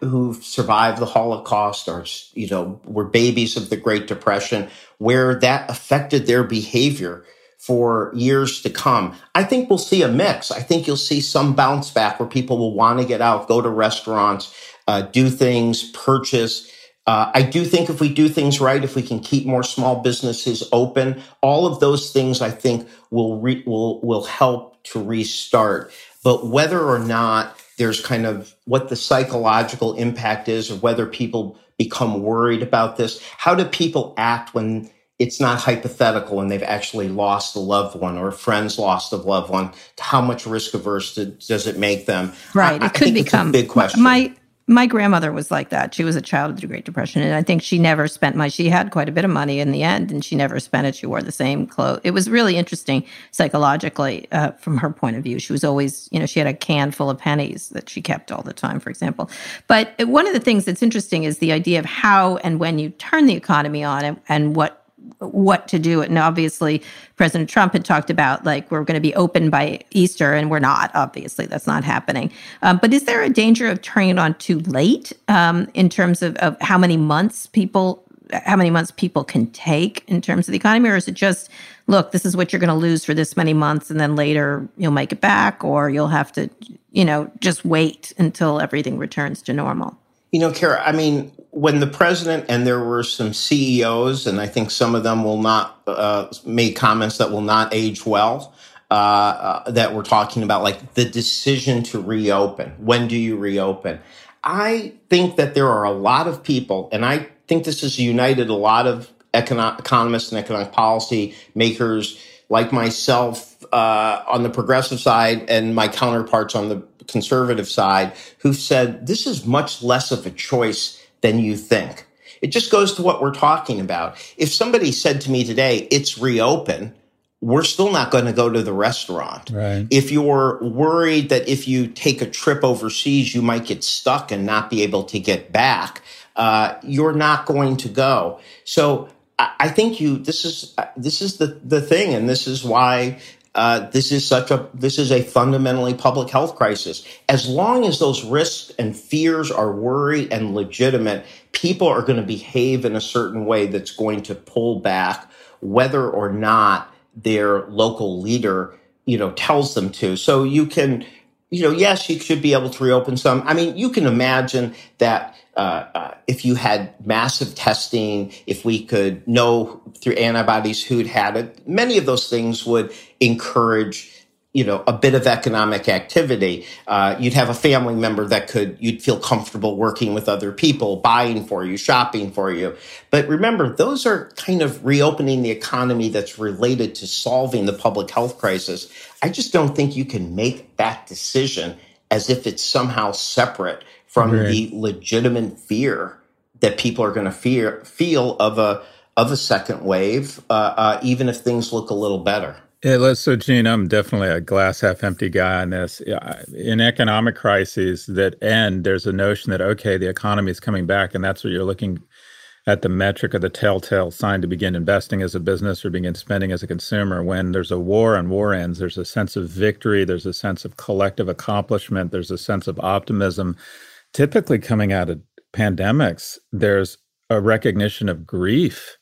who've survived the Holocaust or, you know, were babies of the Great Depression, where that affected their behavior for years to come. I think we'll see a mix. I think you'll see some bounce back where people will want to get out, go to restaurants, uh, do things, purchase. Uh, I do think if we do things right, if we can keep more small businesses open, all of those things I think will re- will will help to restart. But whether or not there's kind of what the psychological impact is, or whether people become worried about this, how do people act when it's not hypothetical and they've actually lost a loved one, or friends lost a loved one? How much risk averse to, does it make them? Right. I, it could I think become it's a big question. My my grandmother was like that. She was a child of the Great Depression. And I think she never spent money. She had quite a bit of money in the end, and she never spent it. She wore the same clothes. It was really interesting psychologically uh, from her point of view. She was always, you know, she had a can full of pennies that she kept all the time, for example. But one of the things that's interesting is the idea of how and when you turn the economy on, and, and what what to do. And obviously, President Trump had talked about, like, we're going to be open by Easter, and we're not. Obviously, that's not happening. Um, but is there a danger of turning it on too late um, in terms of, of how many months people, how many months people can take in terms of the economy? Or is it just, look, this is what you're going to lose for this many months, and then later you'll make it back, or you'll have to, you know, just wait until everything returns to normal? You know, Kara, I mean, when the president, and there were some C E Os, and I think some of them will not, uh, make comments that will not age well, uh, uh, that we're talking about, like the decision to reopen. When do you reopen? I think that there are a lot of people, and I think this has united a lot of econo- economists and economic policy makers like myself, uh, on the progressive side, and my counterparts on the conservative side, who've said this is much less of a choice than you think. It just goes to what we're talking about. If somebody said to me today, it's reopen, we're still not going to go to the restaurant. Right. If you're worried that if you take a trip overseas, you might get stuck and not be able to get back, uh, you're not going to go. So I, I think you, this is, this is the, the thing. And this is why uh, this is such a, this is a fundamentally public health crisis. As long as those risks and fears are worry and legitimate, people are going to behave in a certain way that's going to pull back whether or not their local leader, you know, tells them to. So you can, you know, yes, you should be able to reopen some. I mean, you can imagine that uh, uh, if you had massive testing, if we could know through antibodies who'd had it, many of those things would encourage, you know, a bit of economic activity. Uh, you'd have a family member that could, you'd feel comfortable working with other people, buying for you, shopping for you. But remember, those are kind of reopening the economy that's related to solving the public health crisis. I just don't think you can make that decision as if it's somehow separate from right. the legitimate fear that people are going to fear feel of a of a second wave, uh, uh, even if things look a little better. Yeah, let's, so Gene, I'm definitely a glass half empty guy on this. In economic crises that end, there's a notion that, okay, the economy is coming back, and that's what you're looking at, the metric of the telltale sign to begin investing as a business or begin spending as a consumer. When there's a war and war ends, there's a sense of victory, there's a sense of collective accomplishment, there's a sense of optimism. Typically coming out of pandemics, there's a recognition of grief.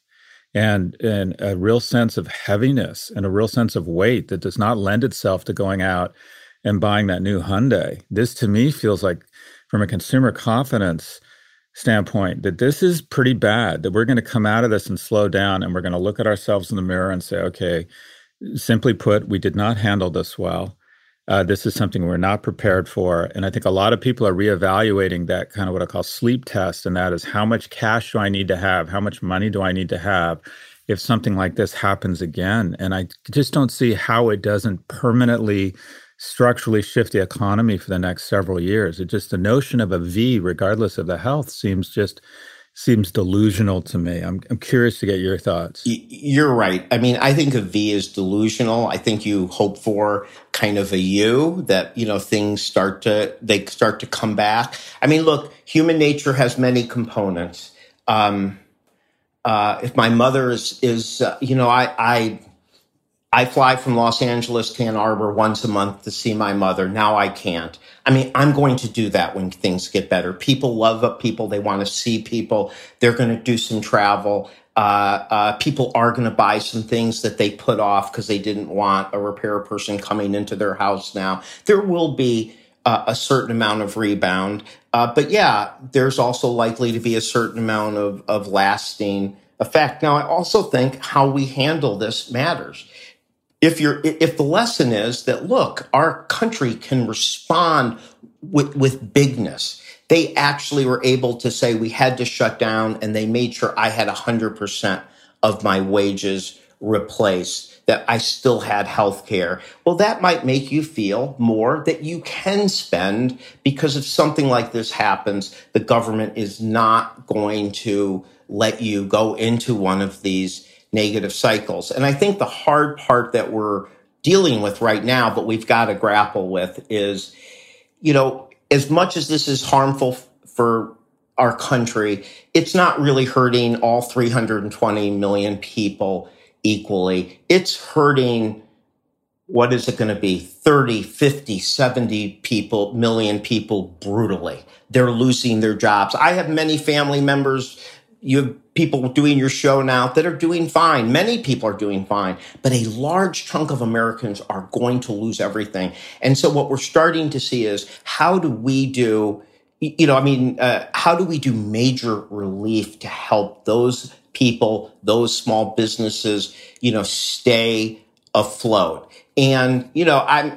And, and a real sense of heaviness and a real sense of weight that does not lend itself to going out and buying that new Hyundai. This to me feels like, from a consumer confidence standpoint, that this is pretty bad, that we're going to come out of this and slow down, and we're going to look at ourselves in the mirror and say, okay, simply put, we did not handle this well. Uh, this is something we're not prepared for. And I think a lot of people are reevaluating that kind of what I call sleep test. And that is, how much cash do I need to have? How much money do I need to have if something like this happens again? And I just don't see how it doesn't permanently, structurally shift the economy for the next several years. It just, the notion of a V, regardless of the health, seems just seems delusional to me. I'm I'm curious to get your thoughts. You're right. I mean, I think a V is delusional. I think you hope for kind of a U, that, you know, things start to, they start to come back. I mean, look, human nature has many components. Um, uh, if my mother is, is uh, you know, I, I, I fly from Los Angeles to Ann Arbor once a month to see my mother. Now I can't. I mean, I'm going to do that when things get better. People love people. They want to see people. They're going to do some travel. Uh, uh, people are going to buy some things that they put off because they didn't want a repair person coming into their house now. There will be uh, a certain amount of rebound. Uh, but yeah, there's also likely to be a certain amount of, of lasting effect. Now, I also think how we handle this matters. If you're, if the lesson is that, look, our country can respond with, with bigness. They actually were able to say we had to shut down, and they made sure I had one hundred percent of my wages replaced, that I still had health care. Well, that might make you feel more that you can spend, because if something like this happens, the government is not going to let you go into one of these negative cycles. And I think the hard part that we're dealing with right now, but we've got to grapple with, is, you know, as much as this is harmful f- for our country, it's not really hurting all three hundred twenty million people equally. It's hurting, what is it going to be, thirty, fifty, seventy people, million people brutally. They're losing their jobs. I have many family members, you have people doing your show now that are doing fine. Many people are doing fine, but a large chunk of Americans are going to lose everything. And so what we're starting to see is, how do we do, you know, I mean, uh, how do we do major relief to help those people, those small businesses, you know, stay afloat? And, you know, I'm,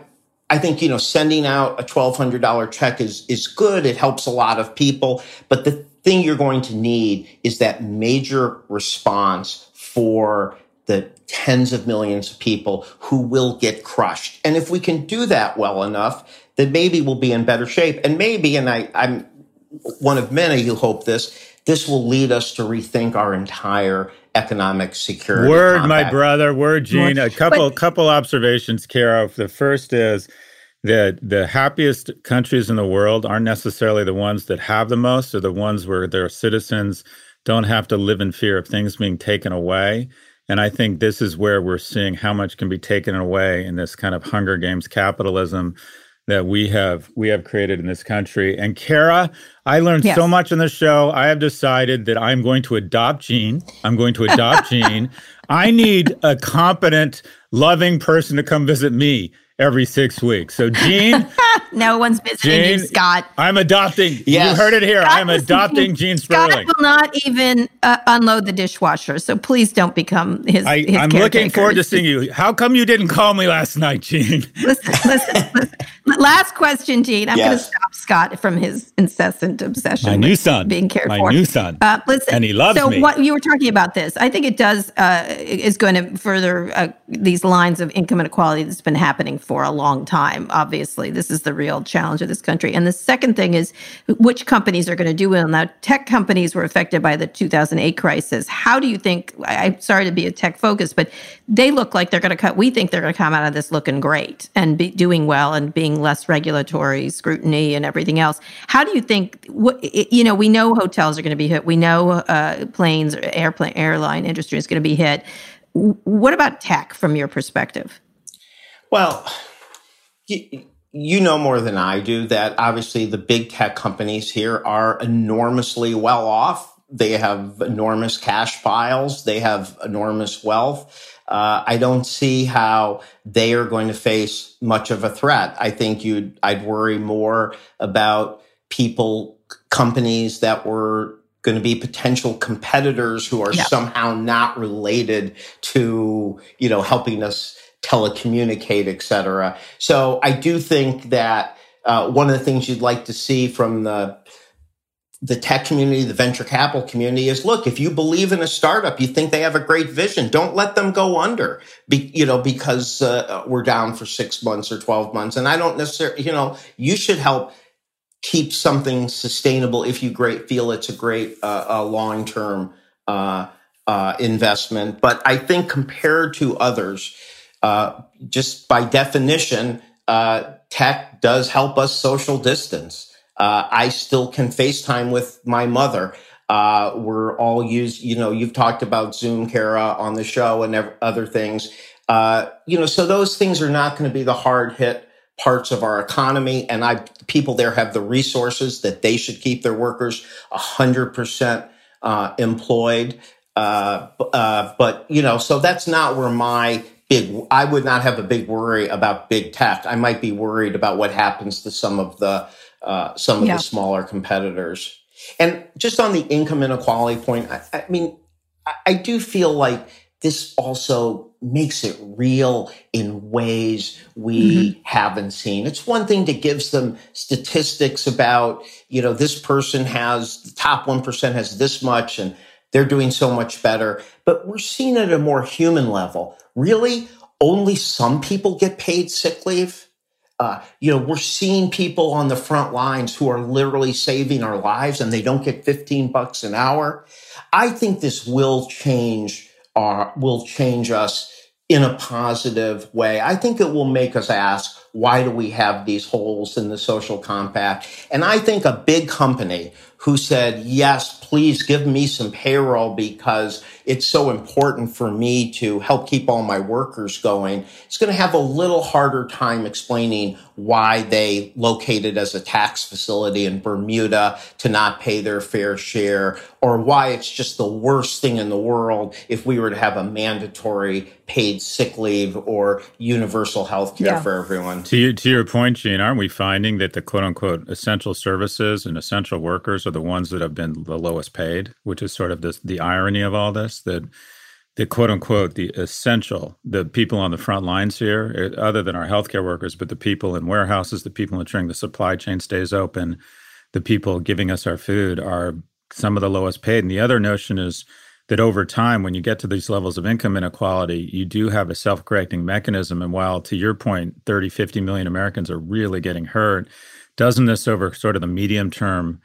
I think, you know, sending out a twelve hundred dollars check is, is good. It helps a lot of people, but the thing you're going to need is that major response for the tens of millions of people who will get crushed. And if we can do that well enough, then maybe we'll be in better shape. And maybe, and I, I'm one of many who hope this, This will lead us to rethink our entire economic security. Word, combat. My brother. Word, Gene. A couple, but, couple observations, Kara. The first is that the happiest countries in the world aren't necessarily the ones that have the most, or the ones where their citizens don't have to live in fear of things being taken away. And I think this is where we're seeing how much can be taken away in this kind of Hunger Games capitalism that we have we have created in this country. And Kara, I learned yes. so much on the show. I have decided that I'm going to adopt Gene. I'm going to adopt Gene. I need a competent, loving person to come visit me every six weeks. So Gene. No one's visiting Gene, you, Scott. I'm adopting. Yes. You heard it here. Scott I'm adopting Gene Sperling. Scott will not even uh, unload the dishwasher, so please don't become his, I, his I'm looking forward to seeing you. How come you didn't call me last night, Gene? Listen, listen, listen. Last question, Gene. I'm yes. going to stop Scott from his incessant obsession. My new son. Being cared My for. My new son. Uh, listen, and he loves so me. So what you were talking about this, I think it does, uh, is going to further uh, these lines of income inequality that's been happening for a long time, obviously. This is the real Real challenge of this country. And the second thing is which companies are going to do well. Now, tech companies were affected by the two thousand eight crisis. How do you think, I'm sorry to be a tech focus, but they look like they're going to cut, we think they're going to come out of this looking great and be doing well and being less regulatory scrutiny and everything else. How do you think, what, you know, we know hotels are going to be hit. We know uh, planes, airplane, airline industry is going to be hit. What about tech from your perspective? Well, y- You know more than I do that obviously the big tech companies here are enormously well off. They have enormous cash piles. They have enormous wealth. Uh, I don't see how they are going to face much of a threat. I think you'd, I'd worry more about people, companies that were going to be potential competitors who are yeah. somehow not related to, you know, helping us telecommunicate, et cetera. So I do think that uh, one of the things you'd like to see from the the tech community, the venture capital community is, look, if you believe in a startup, you think they have a great vision, don't let them go under, be, you know, because uh, we're down for six months or twelve months. And I don't necessarily, you know, you should help keep something sustainable if you great feel it's a great uh, a long-term uh, uh, investment. But I think compared to others, Uh, just by definition, uh, tech does help us social distance. Uh, I still can FaceTime with my mother. Uh, we're all used, you know, you've talked about Zoom, Kara, on the show and ev- other things. Uh, you know, so those things are not going to be the hard hit parts of our economy. And I, people there have the resources that they should keep their workers one hundred percent uh, employed. Uh, uh, but, you know, so that's not where my Big, I would not have a big worry about big tech. I might be worried about what happens to some of the uh, some of yeah. the smaller competitors. And just on the income inequality point, I, I mean, I, I do feel like this also makes it real in ways we mm-hmm. haven't seen. It's one thing to give some statistics about, you know, this person has the top one percent has this much and they're doing so much better. But we're seeing it at a more human level. Really, only some people get paid sick leave. Uh, you know, we're seeing people on the front lines who are literally saving our lives and they don't get fifteen bucks an hour. I think this will change our, will change us in a positive way. I think it will make us ask, why do we have these holes in the social compact? And I think a big company who said, yes, please give me some payroll because it's so important for me to help keep all my workers going, it's going to have a little harder time explaining why they located as a tax facility in Bermuda to not pay their fair share, or why it's just the worst thing in the world if we were to have a mandatory paid sick leave or universal health care yeah. for everyone. To, you, to your point, Gene, aren't we finding that the quote-unquote essential services and essential workers are the ones that have been the lowest paid, which is sort of this, the irony of all this, that the quote-unquote, the essential, the people on the front lines here, other than our healthcare workers, but the people in warehouses, the people ensuring the supply chain stays open, the people giving us our food are some of the lowest paid. And the other notion is that over time, when you get to these levels of income inequality, you do have a self-correcting mechanism. And while, to your point, thirty, fifty million Americans are really getting hurt, doesn't this over sort of the medium term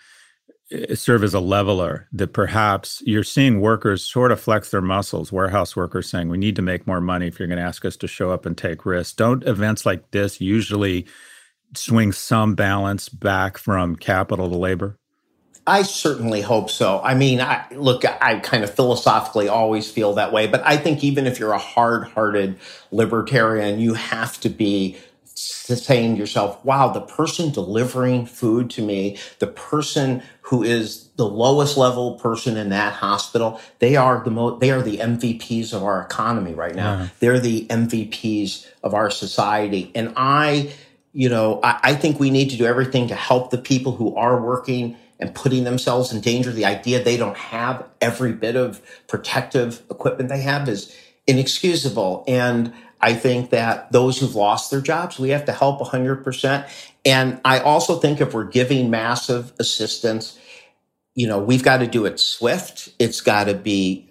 serve as a leveler, that perhaps you're seeing workers sort of flex their muscles, warehouse workers saying, we need to make more money if you're going to ask us to show up and take risks. Don't events like this usually swing some balance back from capital to labor? I certainly hope so. I mean, I, look, I kind of philosophically always feel that way, but I think even if you're a hard-hearted libertarian, you have to be saying to yourself, wow, the person delivering food to me, the person who is the lowest level person in that hospital, they are the mo- they are the M V Ps of our economy right now. Yeah. They're the M V Ps of our society. And I, you know, I, I think we need to do everything to help the people who are working and putting themselves in danger. The idea they don't have every bit of protective equipment they have is inexcusable. And I think that those who've lost their jobs, we have to help one hundred percent. And I also think if we're giving massive assistance, you know, we've got to do it swift. It's got to be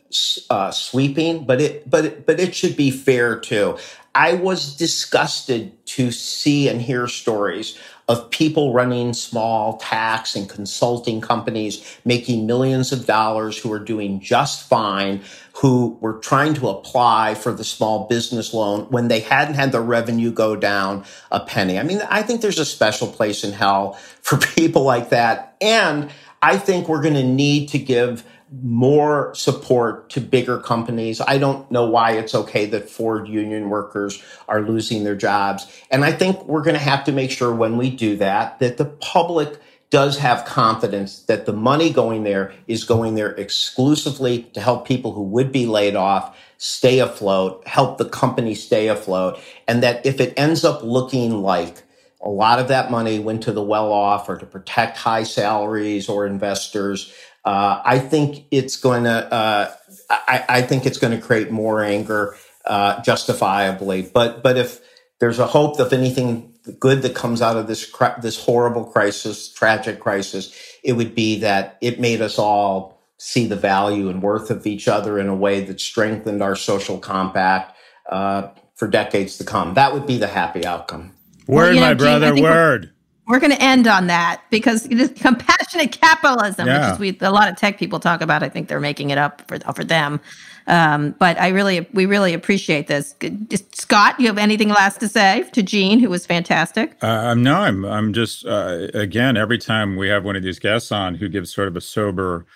uh, sweeping, but it, but it, but it should be fair too. I was disgusted to see and hear stories of people running small tax and consulting companies, making millions of dollars, who are doing just fine, who were trying to apply for the small business loan when they hadn't had their revenue go down a penny. I mean, I think there's a special place in hell for people like that. And I think we're going to need to give more support to bigger companies. I don't know why it's okay that Ford union workers are losing their jobs. And I think we're going to have to make sure when we do that, that the public does have confidence that the money going there is going there exclusively to help people who would be laid off stay afloat, help the company stay afloat. And that if it ends up looking like a lot of that money went to the well-off or to protect high salaries or investors, Uh, I think it's going to. Uh, I, I think it's going to create more anger, uh, justifiably. But but if there's a hope that if anything good that comes out of this this horrible crisis, tragic crisis, it would be that it made us all see the value and worth of each other in a way that strengthened our social compact uh, for decades to come. That would be the happy outcome. Word, well, you know, my brother. Gene, word. We're going to end on that because compassionate capitalism, yeah. which is we, a lot of tech people talk about. I think they're making it up for for them. Um, but I really, we really appreciate this. Just, Scott, you have anything last to say to Gene, who was fantastic? Uh, no, I'm I'm just, uh, again, every time we have one of these guests on who gives sort of a sober,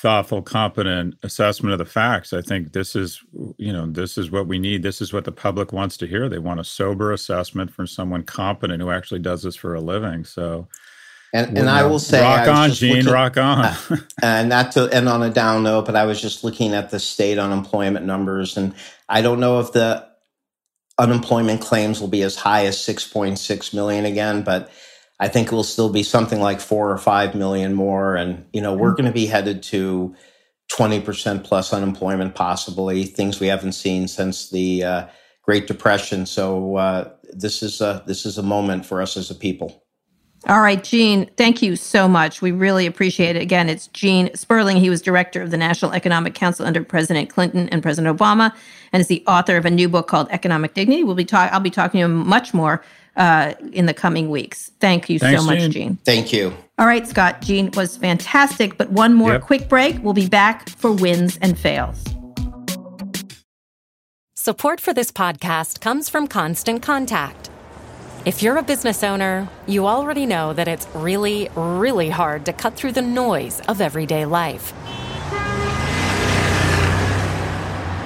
thoughtful, competent assessment of the facts, I think this is, you know, this is what we need. This is what the public wants to hear. They want a sober assessment from someone competent who actually does this for a living. So, and and you know, I will say, rock on, Gene, looking, rock on. uh, and not to end on a down note, but I was just looking at the state unemployment numbers, and I don't know if the unemployment claims will be as high as six point six million again, but I think it will still be something like four or five million more. And, you know, we're going to be headed to twenty percent plus unemployment, possibly, things we haven't seen since the uh, Great Depression. So uh, this is a, this is a moment for us as a people. All right, Gene, thank you so much. We really appreciate it. Again, it's Gene Sperling. He was director of the National Economic Council under President Clinton and President Obama, and is the author of a new book called Economic Dignity. We'll be talk- I'll be talking to him much more uh, in the coming weeks. Thank you Thanks, so much, Gene. Gene. Thank you. All right, Scott, Gene was fantastic, but one more yep. quick break. We'll be back for Wins and Fails. Support for this podcast comes from Constant Contact. If you're a business owner, you already know that it's really, really hard to cut through the noise of everyday life.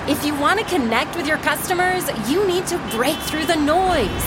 If you want to connect with your customers, you need to break through the noise.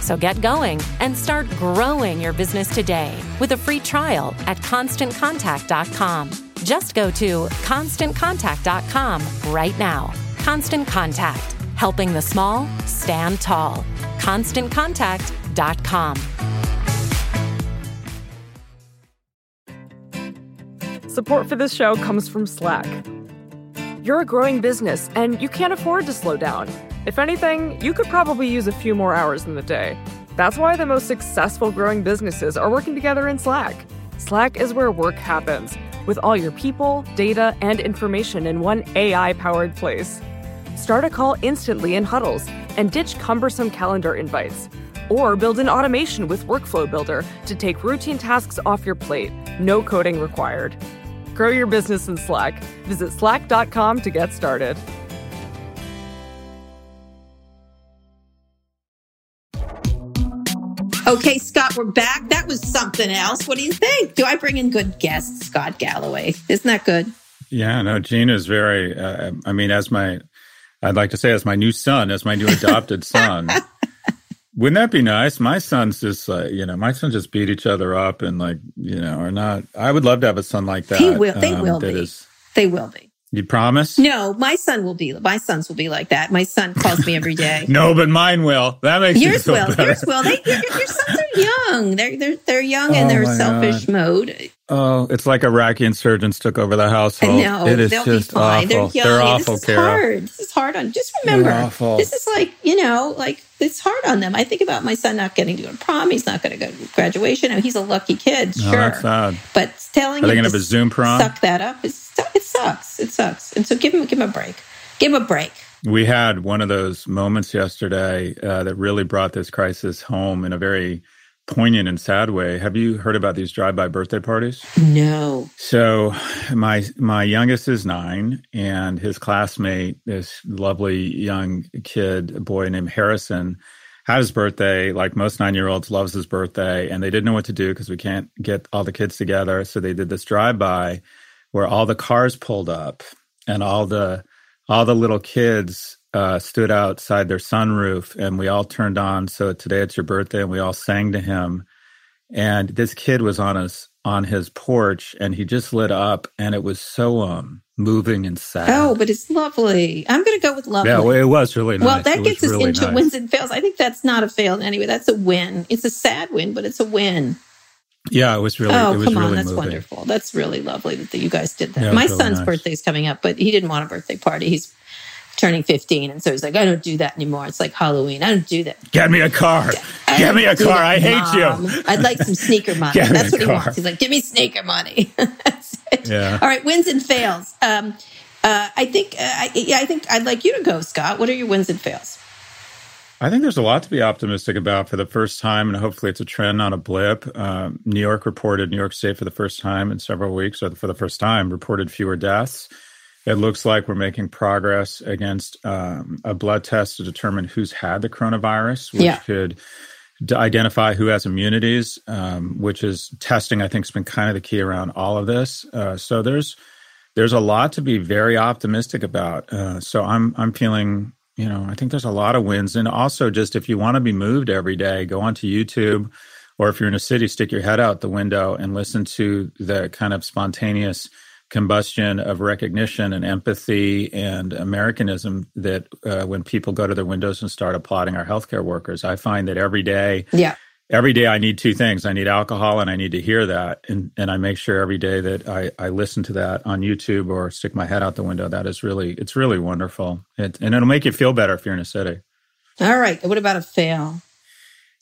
So get going and start growing your business today with a free trial at constant contact dot com. Just go to constant contact dot com right now. Constant Contact, helping the small stand tall. constant contact dot com. Support for this show comes from Slack. You're a growing business, and you can't afford to slow down. If anything, you could probably use a few more hours in the day. That's why the most successful growing businesses are working together in Slack. Slack is where work happens, with all your people, data, and information in one A I-powered place. Start a call instantly in huddles and ditch cumbersome calendar invites. Or build an automation with Workflow Builder to take routine tasks off your plate. No coding required. Grow your business in Slack. Visit slack dot com to get started. Okay, Scott, we're back. That was something else. What do you think? Do I bring in good guests, Scott Galloway? Isn't that good? Yeah, no, Gene is very, uh, I mean, as my, I'd like to say as my new son, as my new adopted son. Wouldn't that be nice? My sons just, uh, you know, my sons just beat each other up and like, you know, are not, I would love to have a son like that. He will, they um, will be. Is, they will be. You promise? No, my son will be. My sons will be like that. My son calls me every day. No, but mine will. That makes yours feel will. Better. Yours will. They, your, your sons are young. They're they're they're young oh and they're selfish God. Mode. Oh, it's like Iraqi insurgents took over the household. No, it is they'll just be fine. Awful. They're, they're awful. This is Kara. Hard. This is hard on. Just remember, this is like you know, like it's hard on them. I think about my son not getting to go to prom. He's not going to go to graduation. I mean, he's a lucky kid, sure. No, that's sad. But telling him to have a Zoom prom? Suck that up is. It sucks. It sucks. And so give him, give him a break. Give him a break. We had one of those moments yesterday uh, that really brought this crisis home in a very poignant and sad way. Have you heard about these drive-by birthday parties? No. So my my youngest is nine, and his classmate, this lovely young kid, a boy named Harrison, had his birthday, like most nine-year-olds, loves his birthday, and they didn't know what to do because we can't get all the kids together. So they did this drive-by where all the cars pulled up and all the all the little kids uh, stood outside their sunroof and we all turned on. So today it's your birthday, and we all sang to him. And this kid was on his on his porch, and he just lit up, and it was so um moving and sad. Oh, but it's lovely. I'm going to go with lovely. Yeah, well, it was really nice. Well, that it gets us really into nice. Wins and fails. I think that's not a fail anyway. That's a win. It's a sad win, but it's a win. Yeah, it was really Oh, it was come on, really that's moving. Wonderful. That's really lovely that you guys did that. Yeah, my really son's nice. Birthday's coming up, but he didn't want a birthday party. He's turning fifteen, and so he's like, I don't do that anymore. It's like Halloween. I don't do that. Get me a car. I Get me a car. That, I hate Mom. You. I'd like some sneaker money. That's what car. He wants. He's like, give me sneaker money. That's it. Yeah. All right, wins and fails. Um, uh, I think uh, I, yeah, I think I'd like you to go, Scott. What are your wins and fails? I think there's a lot to be optimistic about for the first time, and hopefully it's a trend, not a blip. Uh, New York reported, New York State for the first time in several weeks, or for the first time, reported fewer deaths. It looks like we're making progress against um, a blood test to determine who's had the coronavirus, which yeah. could d- identify who has immunities, um, which is testing, I think, has been kind of the key around all of this. Uh, so there's there's a lot to be very optimistic about. Uh, so I'm I'm feeling... You know, I think there's a lot of wins. And also just if you want to be moved every day, go onto YouTube, or if you're in a city, stick your head out the window and listen to the kind of spontaneous combustion of recognition and empathy and Americanism that uh, when people go to their windows and start applauding our healthcare workers. I find that every day, yeah. every day I need two things. I need alcohol and I need to hear that. And and I make sure every day that I, I listen to that on YouTube or stick my head out the window. That is really, it's really wonderful. It, and it'll make you feel better if you're in a city. All right. What about a fail?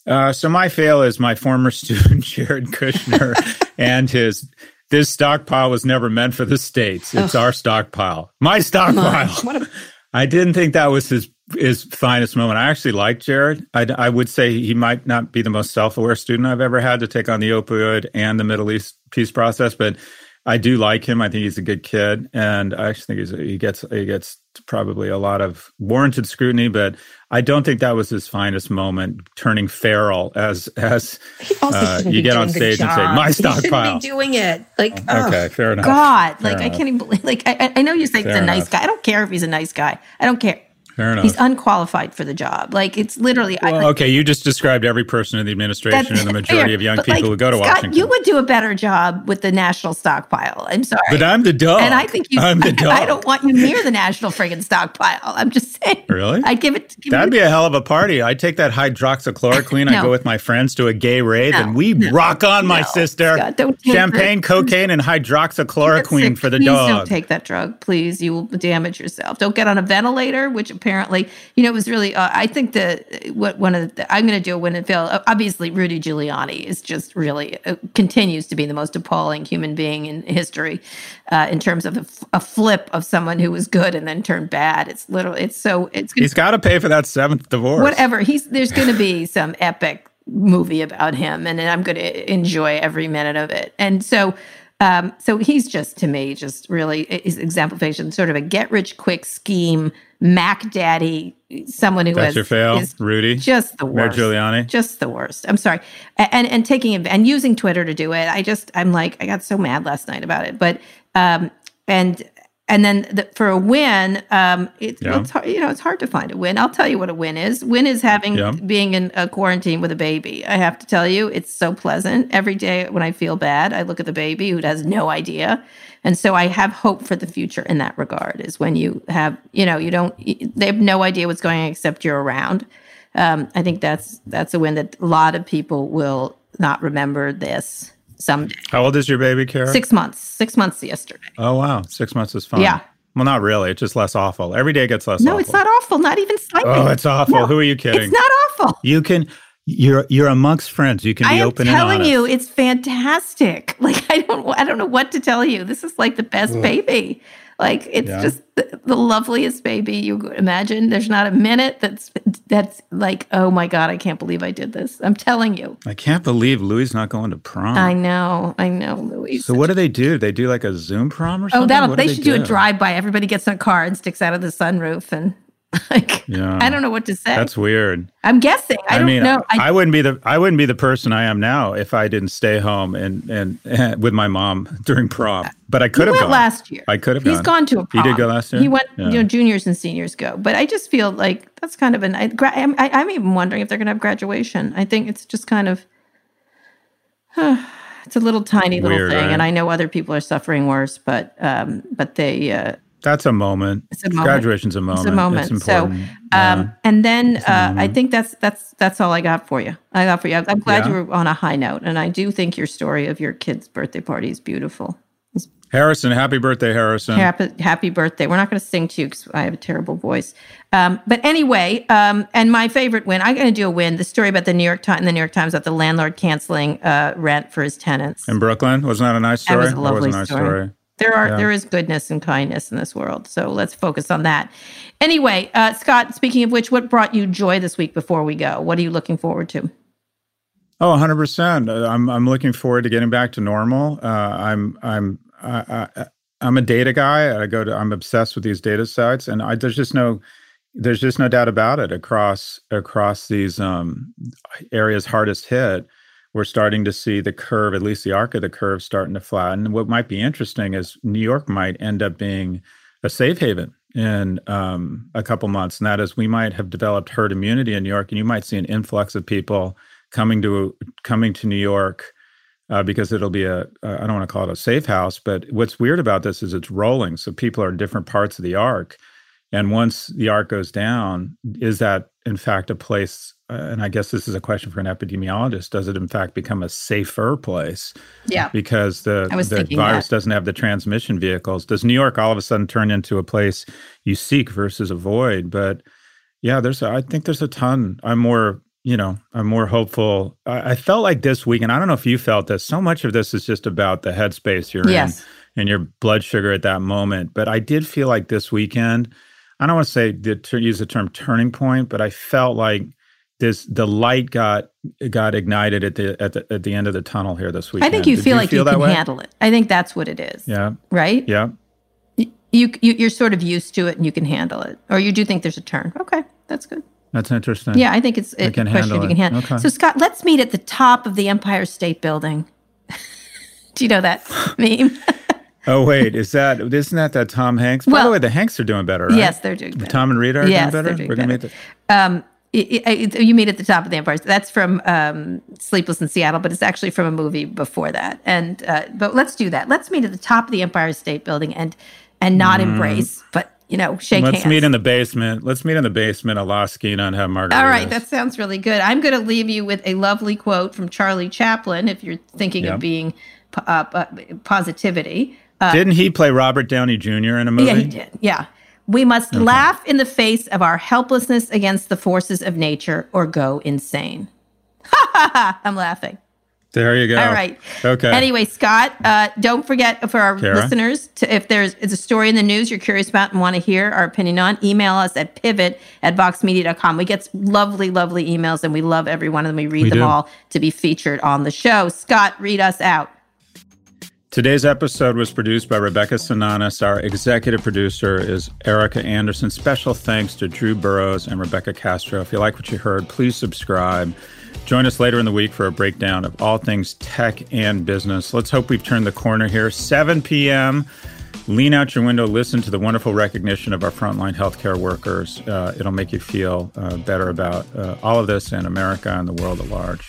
Uh, so my fail is my former student, Jared Kushner, and his... This stockpile was never meant for the states. It's Ugh. Our stockpile. My stockpile. My, what a- I didn't think that was his his finest moment. I actually like Jared. I, I would say he might not be the most self-aware student I've ever had to take on the opioid and the Middle East peace process, but I do like him. I think he's a good kid, and I actually think he's, he gets he gets probably a lot of warranted scrutiny, but I don't think that was his finest moment, turning feral as as uh, you get on stage and say, my stockpile. He shouldn't be doing it. Like, oh, okay, fair enough. God, fair like enough. I can't even believe, like, I, I know you think he's a nice guy. I don't care if he's a nice guy. I don't care. Fair enough. He's unqualified for the job. Like, it's literally... Well, I, like, okay, you just described every person in the administration and the majority fair, of young people like, who go to Scott, Washington. You would do a better job with the national stockpile. I'm sorry. But I'm the dog. And I think you... I'm the dog. I, I don't want you near the national friggin' stockpile. I'm just saying. Really? I'd give it. Give That'd it be a hell of a party. I'd take that hydroxychloroquine. No. I'd go with my friends to a gay rave, no. and we no. rock on, no. my sister. Scott, don't take Champagne, it. cocaine, and hydroxychloroquine for the please dog. Please don't take that drug. Please, you will damage yourself. Don't get on a ventilator, which apparently, you know, it was really. Uh, I think that what one of the, I'm going to do when it fails. Obviously, Rudy Giuliani is just really uh, continues to be the most appalling human being in history, uh, in terms of a, a flip of someone who was good and then turned bad. It's literally. It's so. It's gonna, he's got to pay for that seventh divorce. Whatever. He's there's going to be some epic movie about him, and, and I'm going to enjoy every minute of it. And so, um, so he's just to me just really his exemplification, sort of a get rich quick scheme, Mac Daddy, someone who That's has, your fail, is Rudy, just the worst, Mayor Giuliani, just the worst. I'm sorry, and and taking and using Twitter to do it. I just I'm like I got so mad last night about it, but um and. And then the, for a win, um, it, yeah. it's hard, you know, it's hard to find a win. I'll tell you what a win is. Win is having yeah. being in a quarantine with a baby. I have to tell you, it's so pleasant. Every day when I feel bad, I look at the baby who has no idea. And so I have hope for the future in that regard is when you have, you know, you don't, they have no idea what's going on except you're around. Um, I think that's, that's a win that a lot of people will not remember this. Someday. How old is your baby, Kara? Six months. Six months yesterday. Oh, wow. Six months is fine. Yeah. Well, not really. It's just less awful. Every day gets less no, awful. No, it's not awful. Not even slightly. Oh, it's awful. No, who are you kidding? It's not awful. You can... You're you're amongst friends. You can be I open and honest. I'm telling you, it's fantastic. Like I don't I don't know what to tell you. This is like the best Ugh. baby. Like it's yeah. just the, the loveliest baby you could imagine. There's not a minute that's that's like, oh my God, I can't believe I did this. I'm telling you. I can't believe Louie's not going to prom. I know, I know, Louie. So what do they do? They do like a Zoom prom or something? Oh, that'll what they, they should do? do a drive-by. Everybody gets in a car and sticks out of the sunroof and. Like, yeah. I don't know what to say. That's weird. I'm guessing. I, I don't mean, know. I, I wouldn't be the I wouldn't be the person I am now if I didn't stay home and and, and with my mom during prom. But I could have gone last year. I could have. He's gone. gone to a prom. He did go last year. He went. Yeah. You know, juniors and seniors go. But I just feel like that's kind of an. I, I'm, I, I'm even wondering if they're going to have graduation. I think it's just kind of. Huh. It's a little tiny weird, little thing, right? And I know other people are suffering worse, but um, but they. Uh, That's a moment. It's a moment. Graduation's a moment. It's a moment. It's important. So, yeah. um, and then uh, I think that's that's that's all I got for you. I got for you. I'm glad yeah. you were on a high note, and I do think your story of your kid's birthday party is beautiful. Harrison, happy birthday, Harrison. Happy, happy birthday. We're not going to sing to you because I have a terrible voice. Um, but anyway, um, and my favorite win, I'm going to do a win, the story about the New York Times, the New York Times about the landlord canceling uh, rent for his tenants. In Brooklyn? Wasn't that a nice story? That was a lovely was a nice story. story. There are yeah. there is goodness and kindness in this world, so let's focus on that. Anyway, uh, Scott, speaking of which, what brought you joy this week before we go? What are you looking forward to? Oh, one hundred percent. I'm I'm looking forward to getting back to normal. Uh, I'm I'm I, I, I'm a data guy. I go to I'm obsessed with these data sites, and I, there's just no there's just no doubt about it. Across across these um, areas hardest hit. We're starting to see the curve, at least the arc of the curve, starting to flatten. What might be interesting is New York might end up being a safe haven in um, a couple months. And that is, we might have developed herd immunity in New York, and you might see an influx of people coming to coming to New York uh, because it'll be a, a, I don't want to call it a safe house, but what's weird about this is it's rolling. So people are in different parts of the arc. And once the arc goes down, is that in fact a place, uh, and I guess this is a question for an epidemiologist, does it in fact become a safer place? Yeah. Because the, the virus that. doesn't have the transmission vehicles. Does New York all of a sudden turn into a place you seek versus avoid? But yeah, there's. A, I think there's a ton. I'm more, you know, I'm more hopeful. I, I felt like this week, and I don't know if you felt this, so much of this is just about the headspace you're yes. in and your blood sugar at that moment. But I did feel like this weekend, I don't want to say the, use the term turning point, but I felt like this the light got got ignited at the at the at the end of the tunnel here this weekend. I think you Did feel you like feel you can way? handle it. I think that's what it is. Yeah. Right. Yeah. You, you you're sort of used to it and you can handle it, or you do think there's a turn. Okay, that's good. That's interesting. Yeah, I think it's a question if you can handle it. Okay. So Scott, let's meet at the top of the Empire State Building. Do you know that meme? Oh, wait, is that, isn't that that Tom Hanks? By well, the way, the Hanks are doing better, right? Yes, they're doing better. Tom and Rita are yes, doing better? Doing We're going to meet the- um, it, it, it, You meet at the top of the Empire. That's from um, Sleepless in Seattle, but it's actually from a movie before that. And uh, but let's do that. Let's meet at the top of the Empire State Building and and not mm. embrace, but you know, shake Let's hands. Let's meet in the basement. Let's meet in the basement. I'll law ski on how Margaret. All right, that sounds really good. I'm going to leave you with a lovely quote from Charlie Chaplin, if you're thinking yep. of being uh, positivity. Uh, Didn't he play Robert Downey Junior in a movie? Yeah, he did. Yeah. We must okay. laugh in the face of our helplessness against the forces of nature or go insane. Ha ha ha, I'm laughing. There you go. All right. Okay. Anyway, Scott, uh, don't forget for our Kara. listeners, to, if there's is a story in the news you're curious about and want to hear our opinion on, email us at pivot at vox media dot com. We get lovely, lovely emails, and we love every one of them. We read we them do. all to be featured on the show. Scott, read us out. Today's episode was produced by Rebecca Sinanis. Our executive producer is Erica Anderson. Special thanks to Drew Burrows and Rebecca Castro. If you like what you heard, please subscribe. Join us later in the week for a breakdown of all things tech and business. Let's hope we've turned the corner here. seven p.m., lean out your window, listen to the wonderful recognition of our frontline healthcare workers. Uh, it'll make you feel uh, better about uh, all of this and America and the world at large.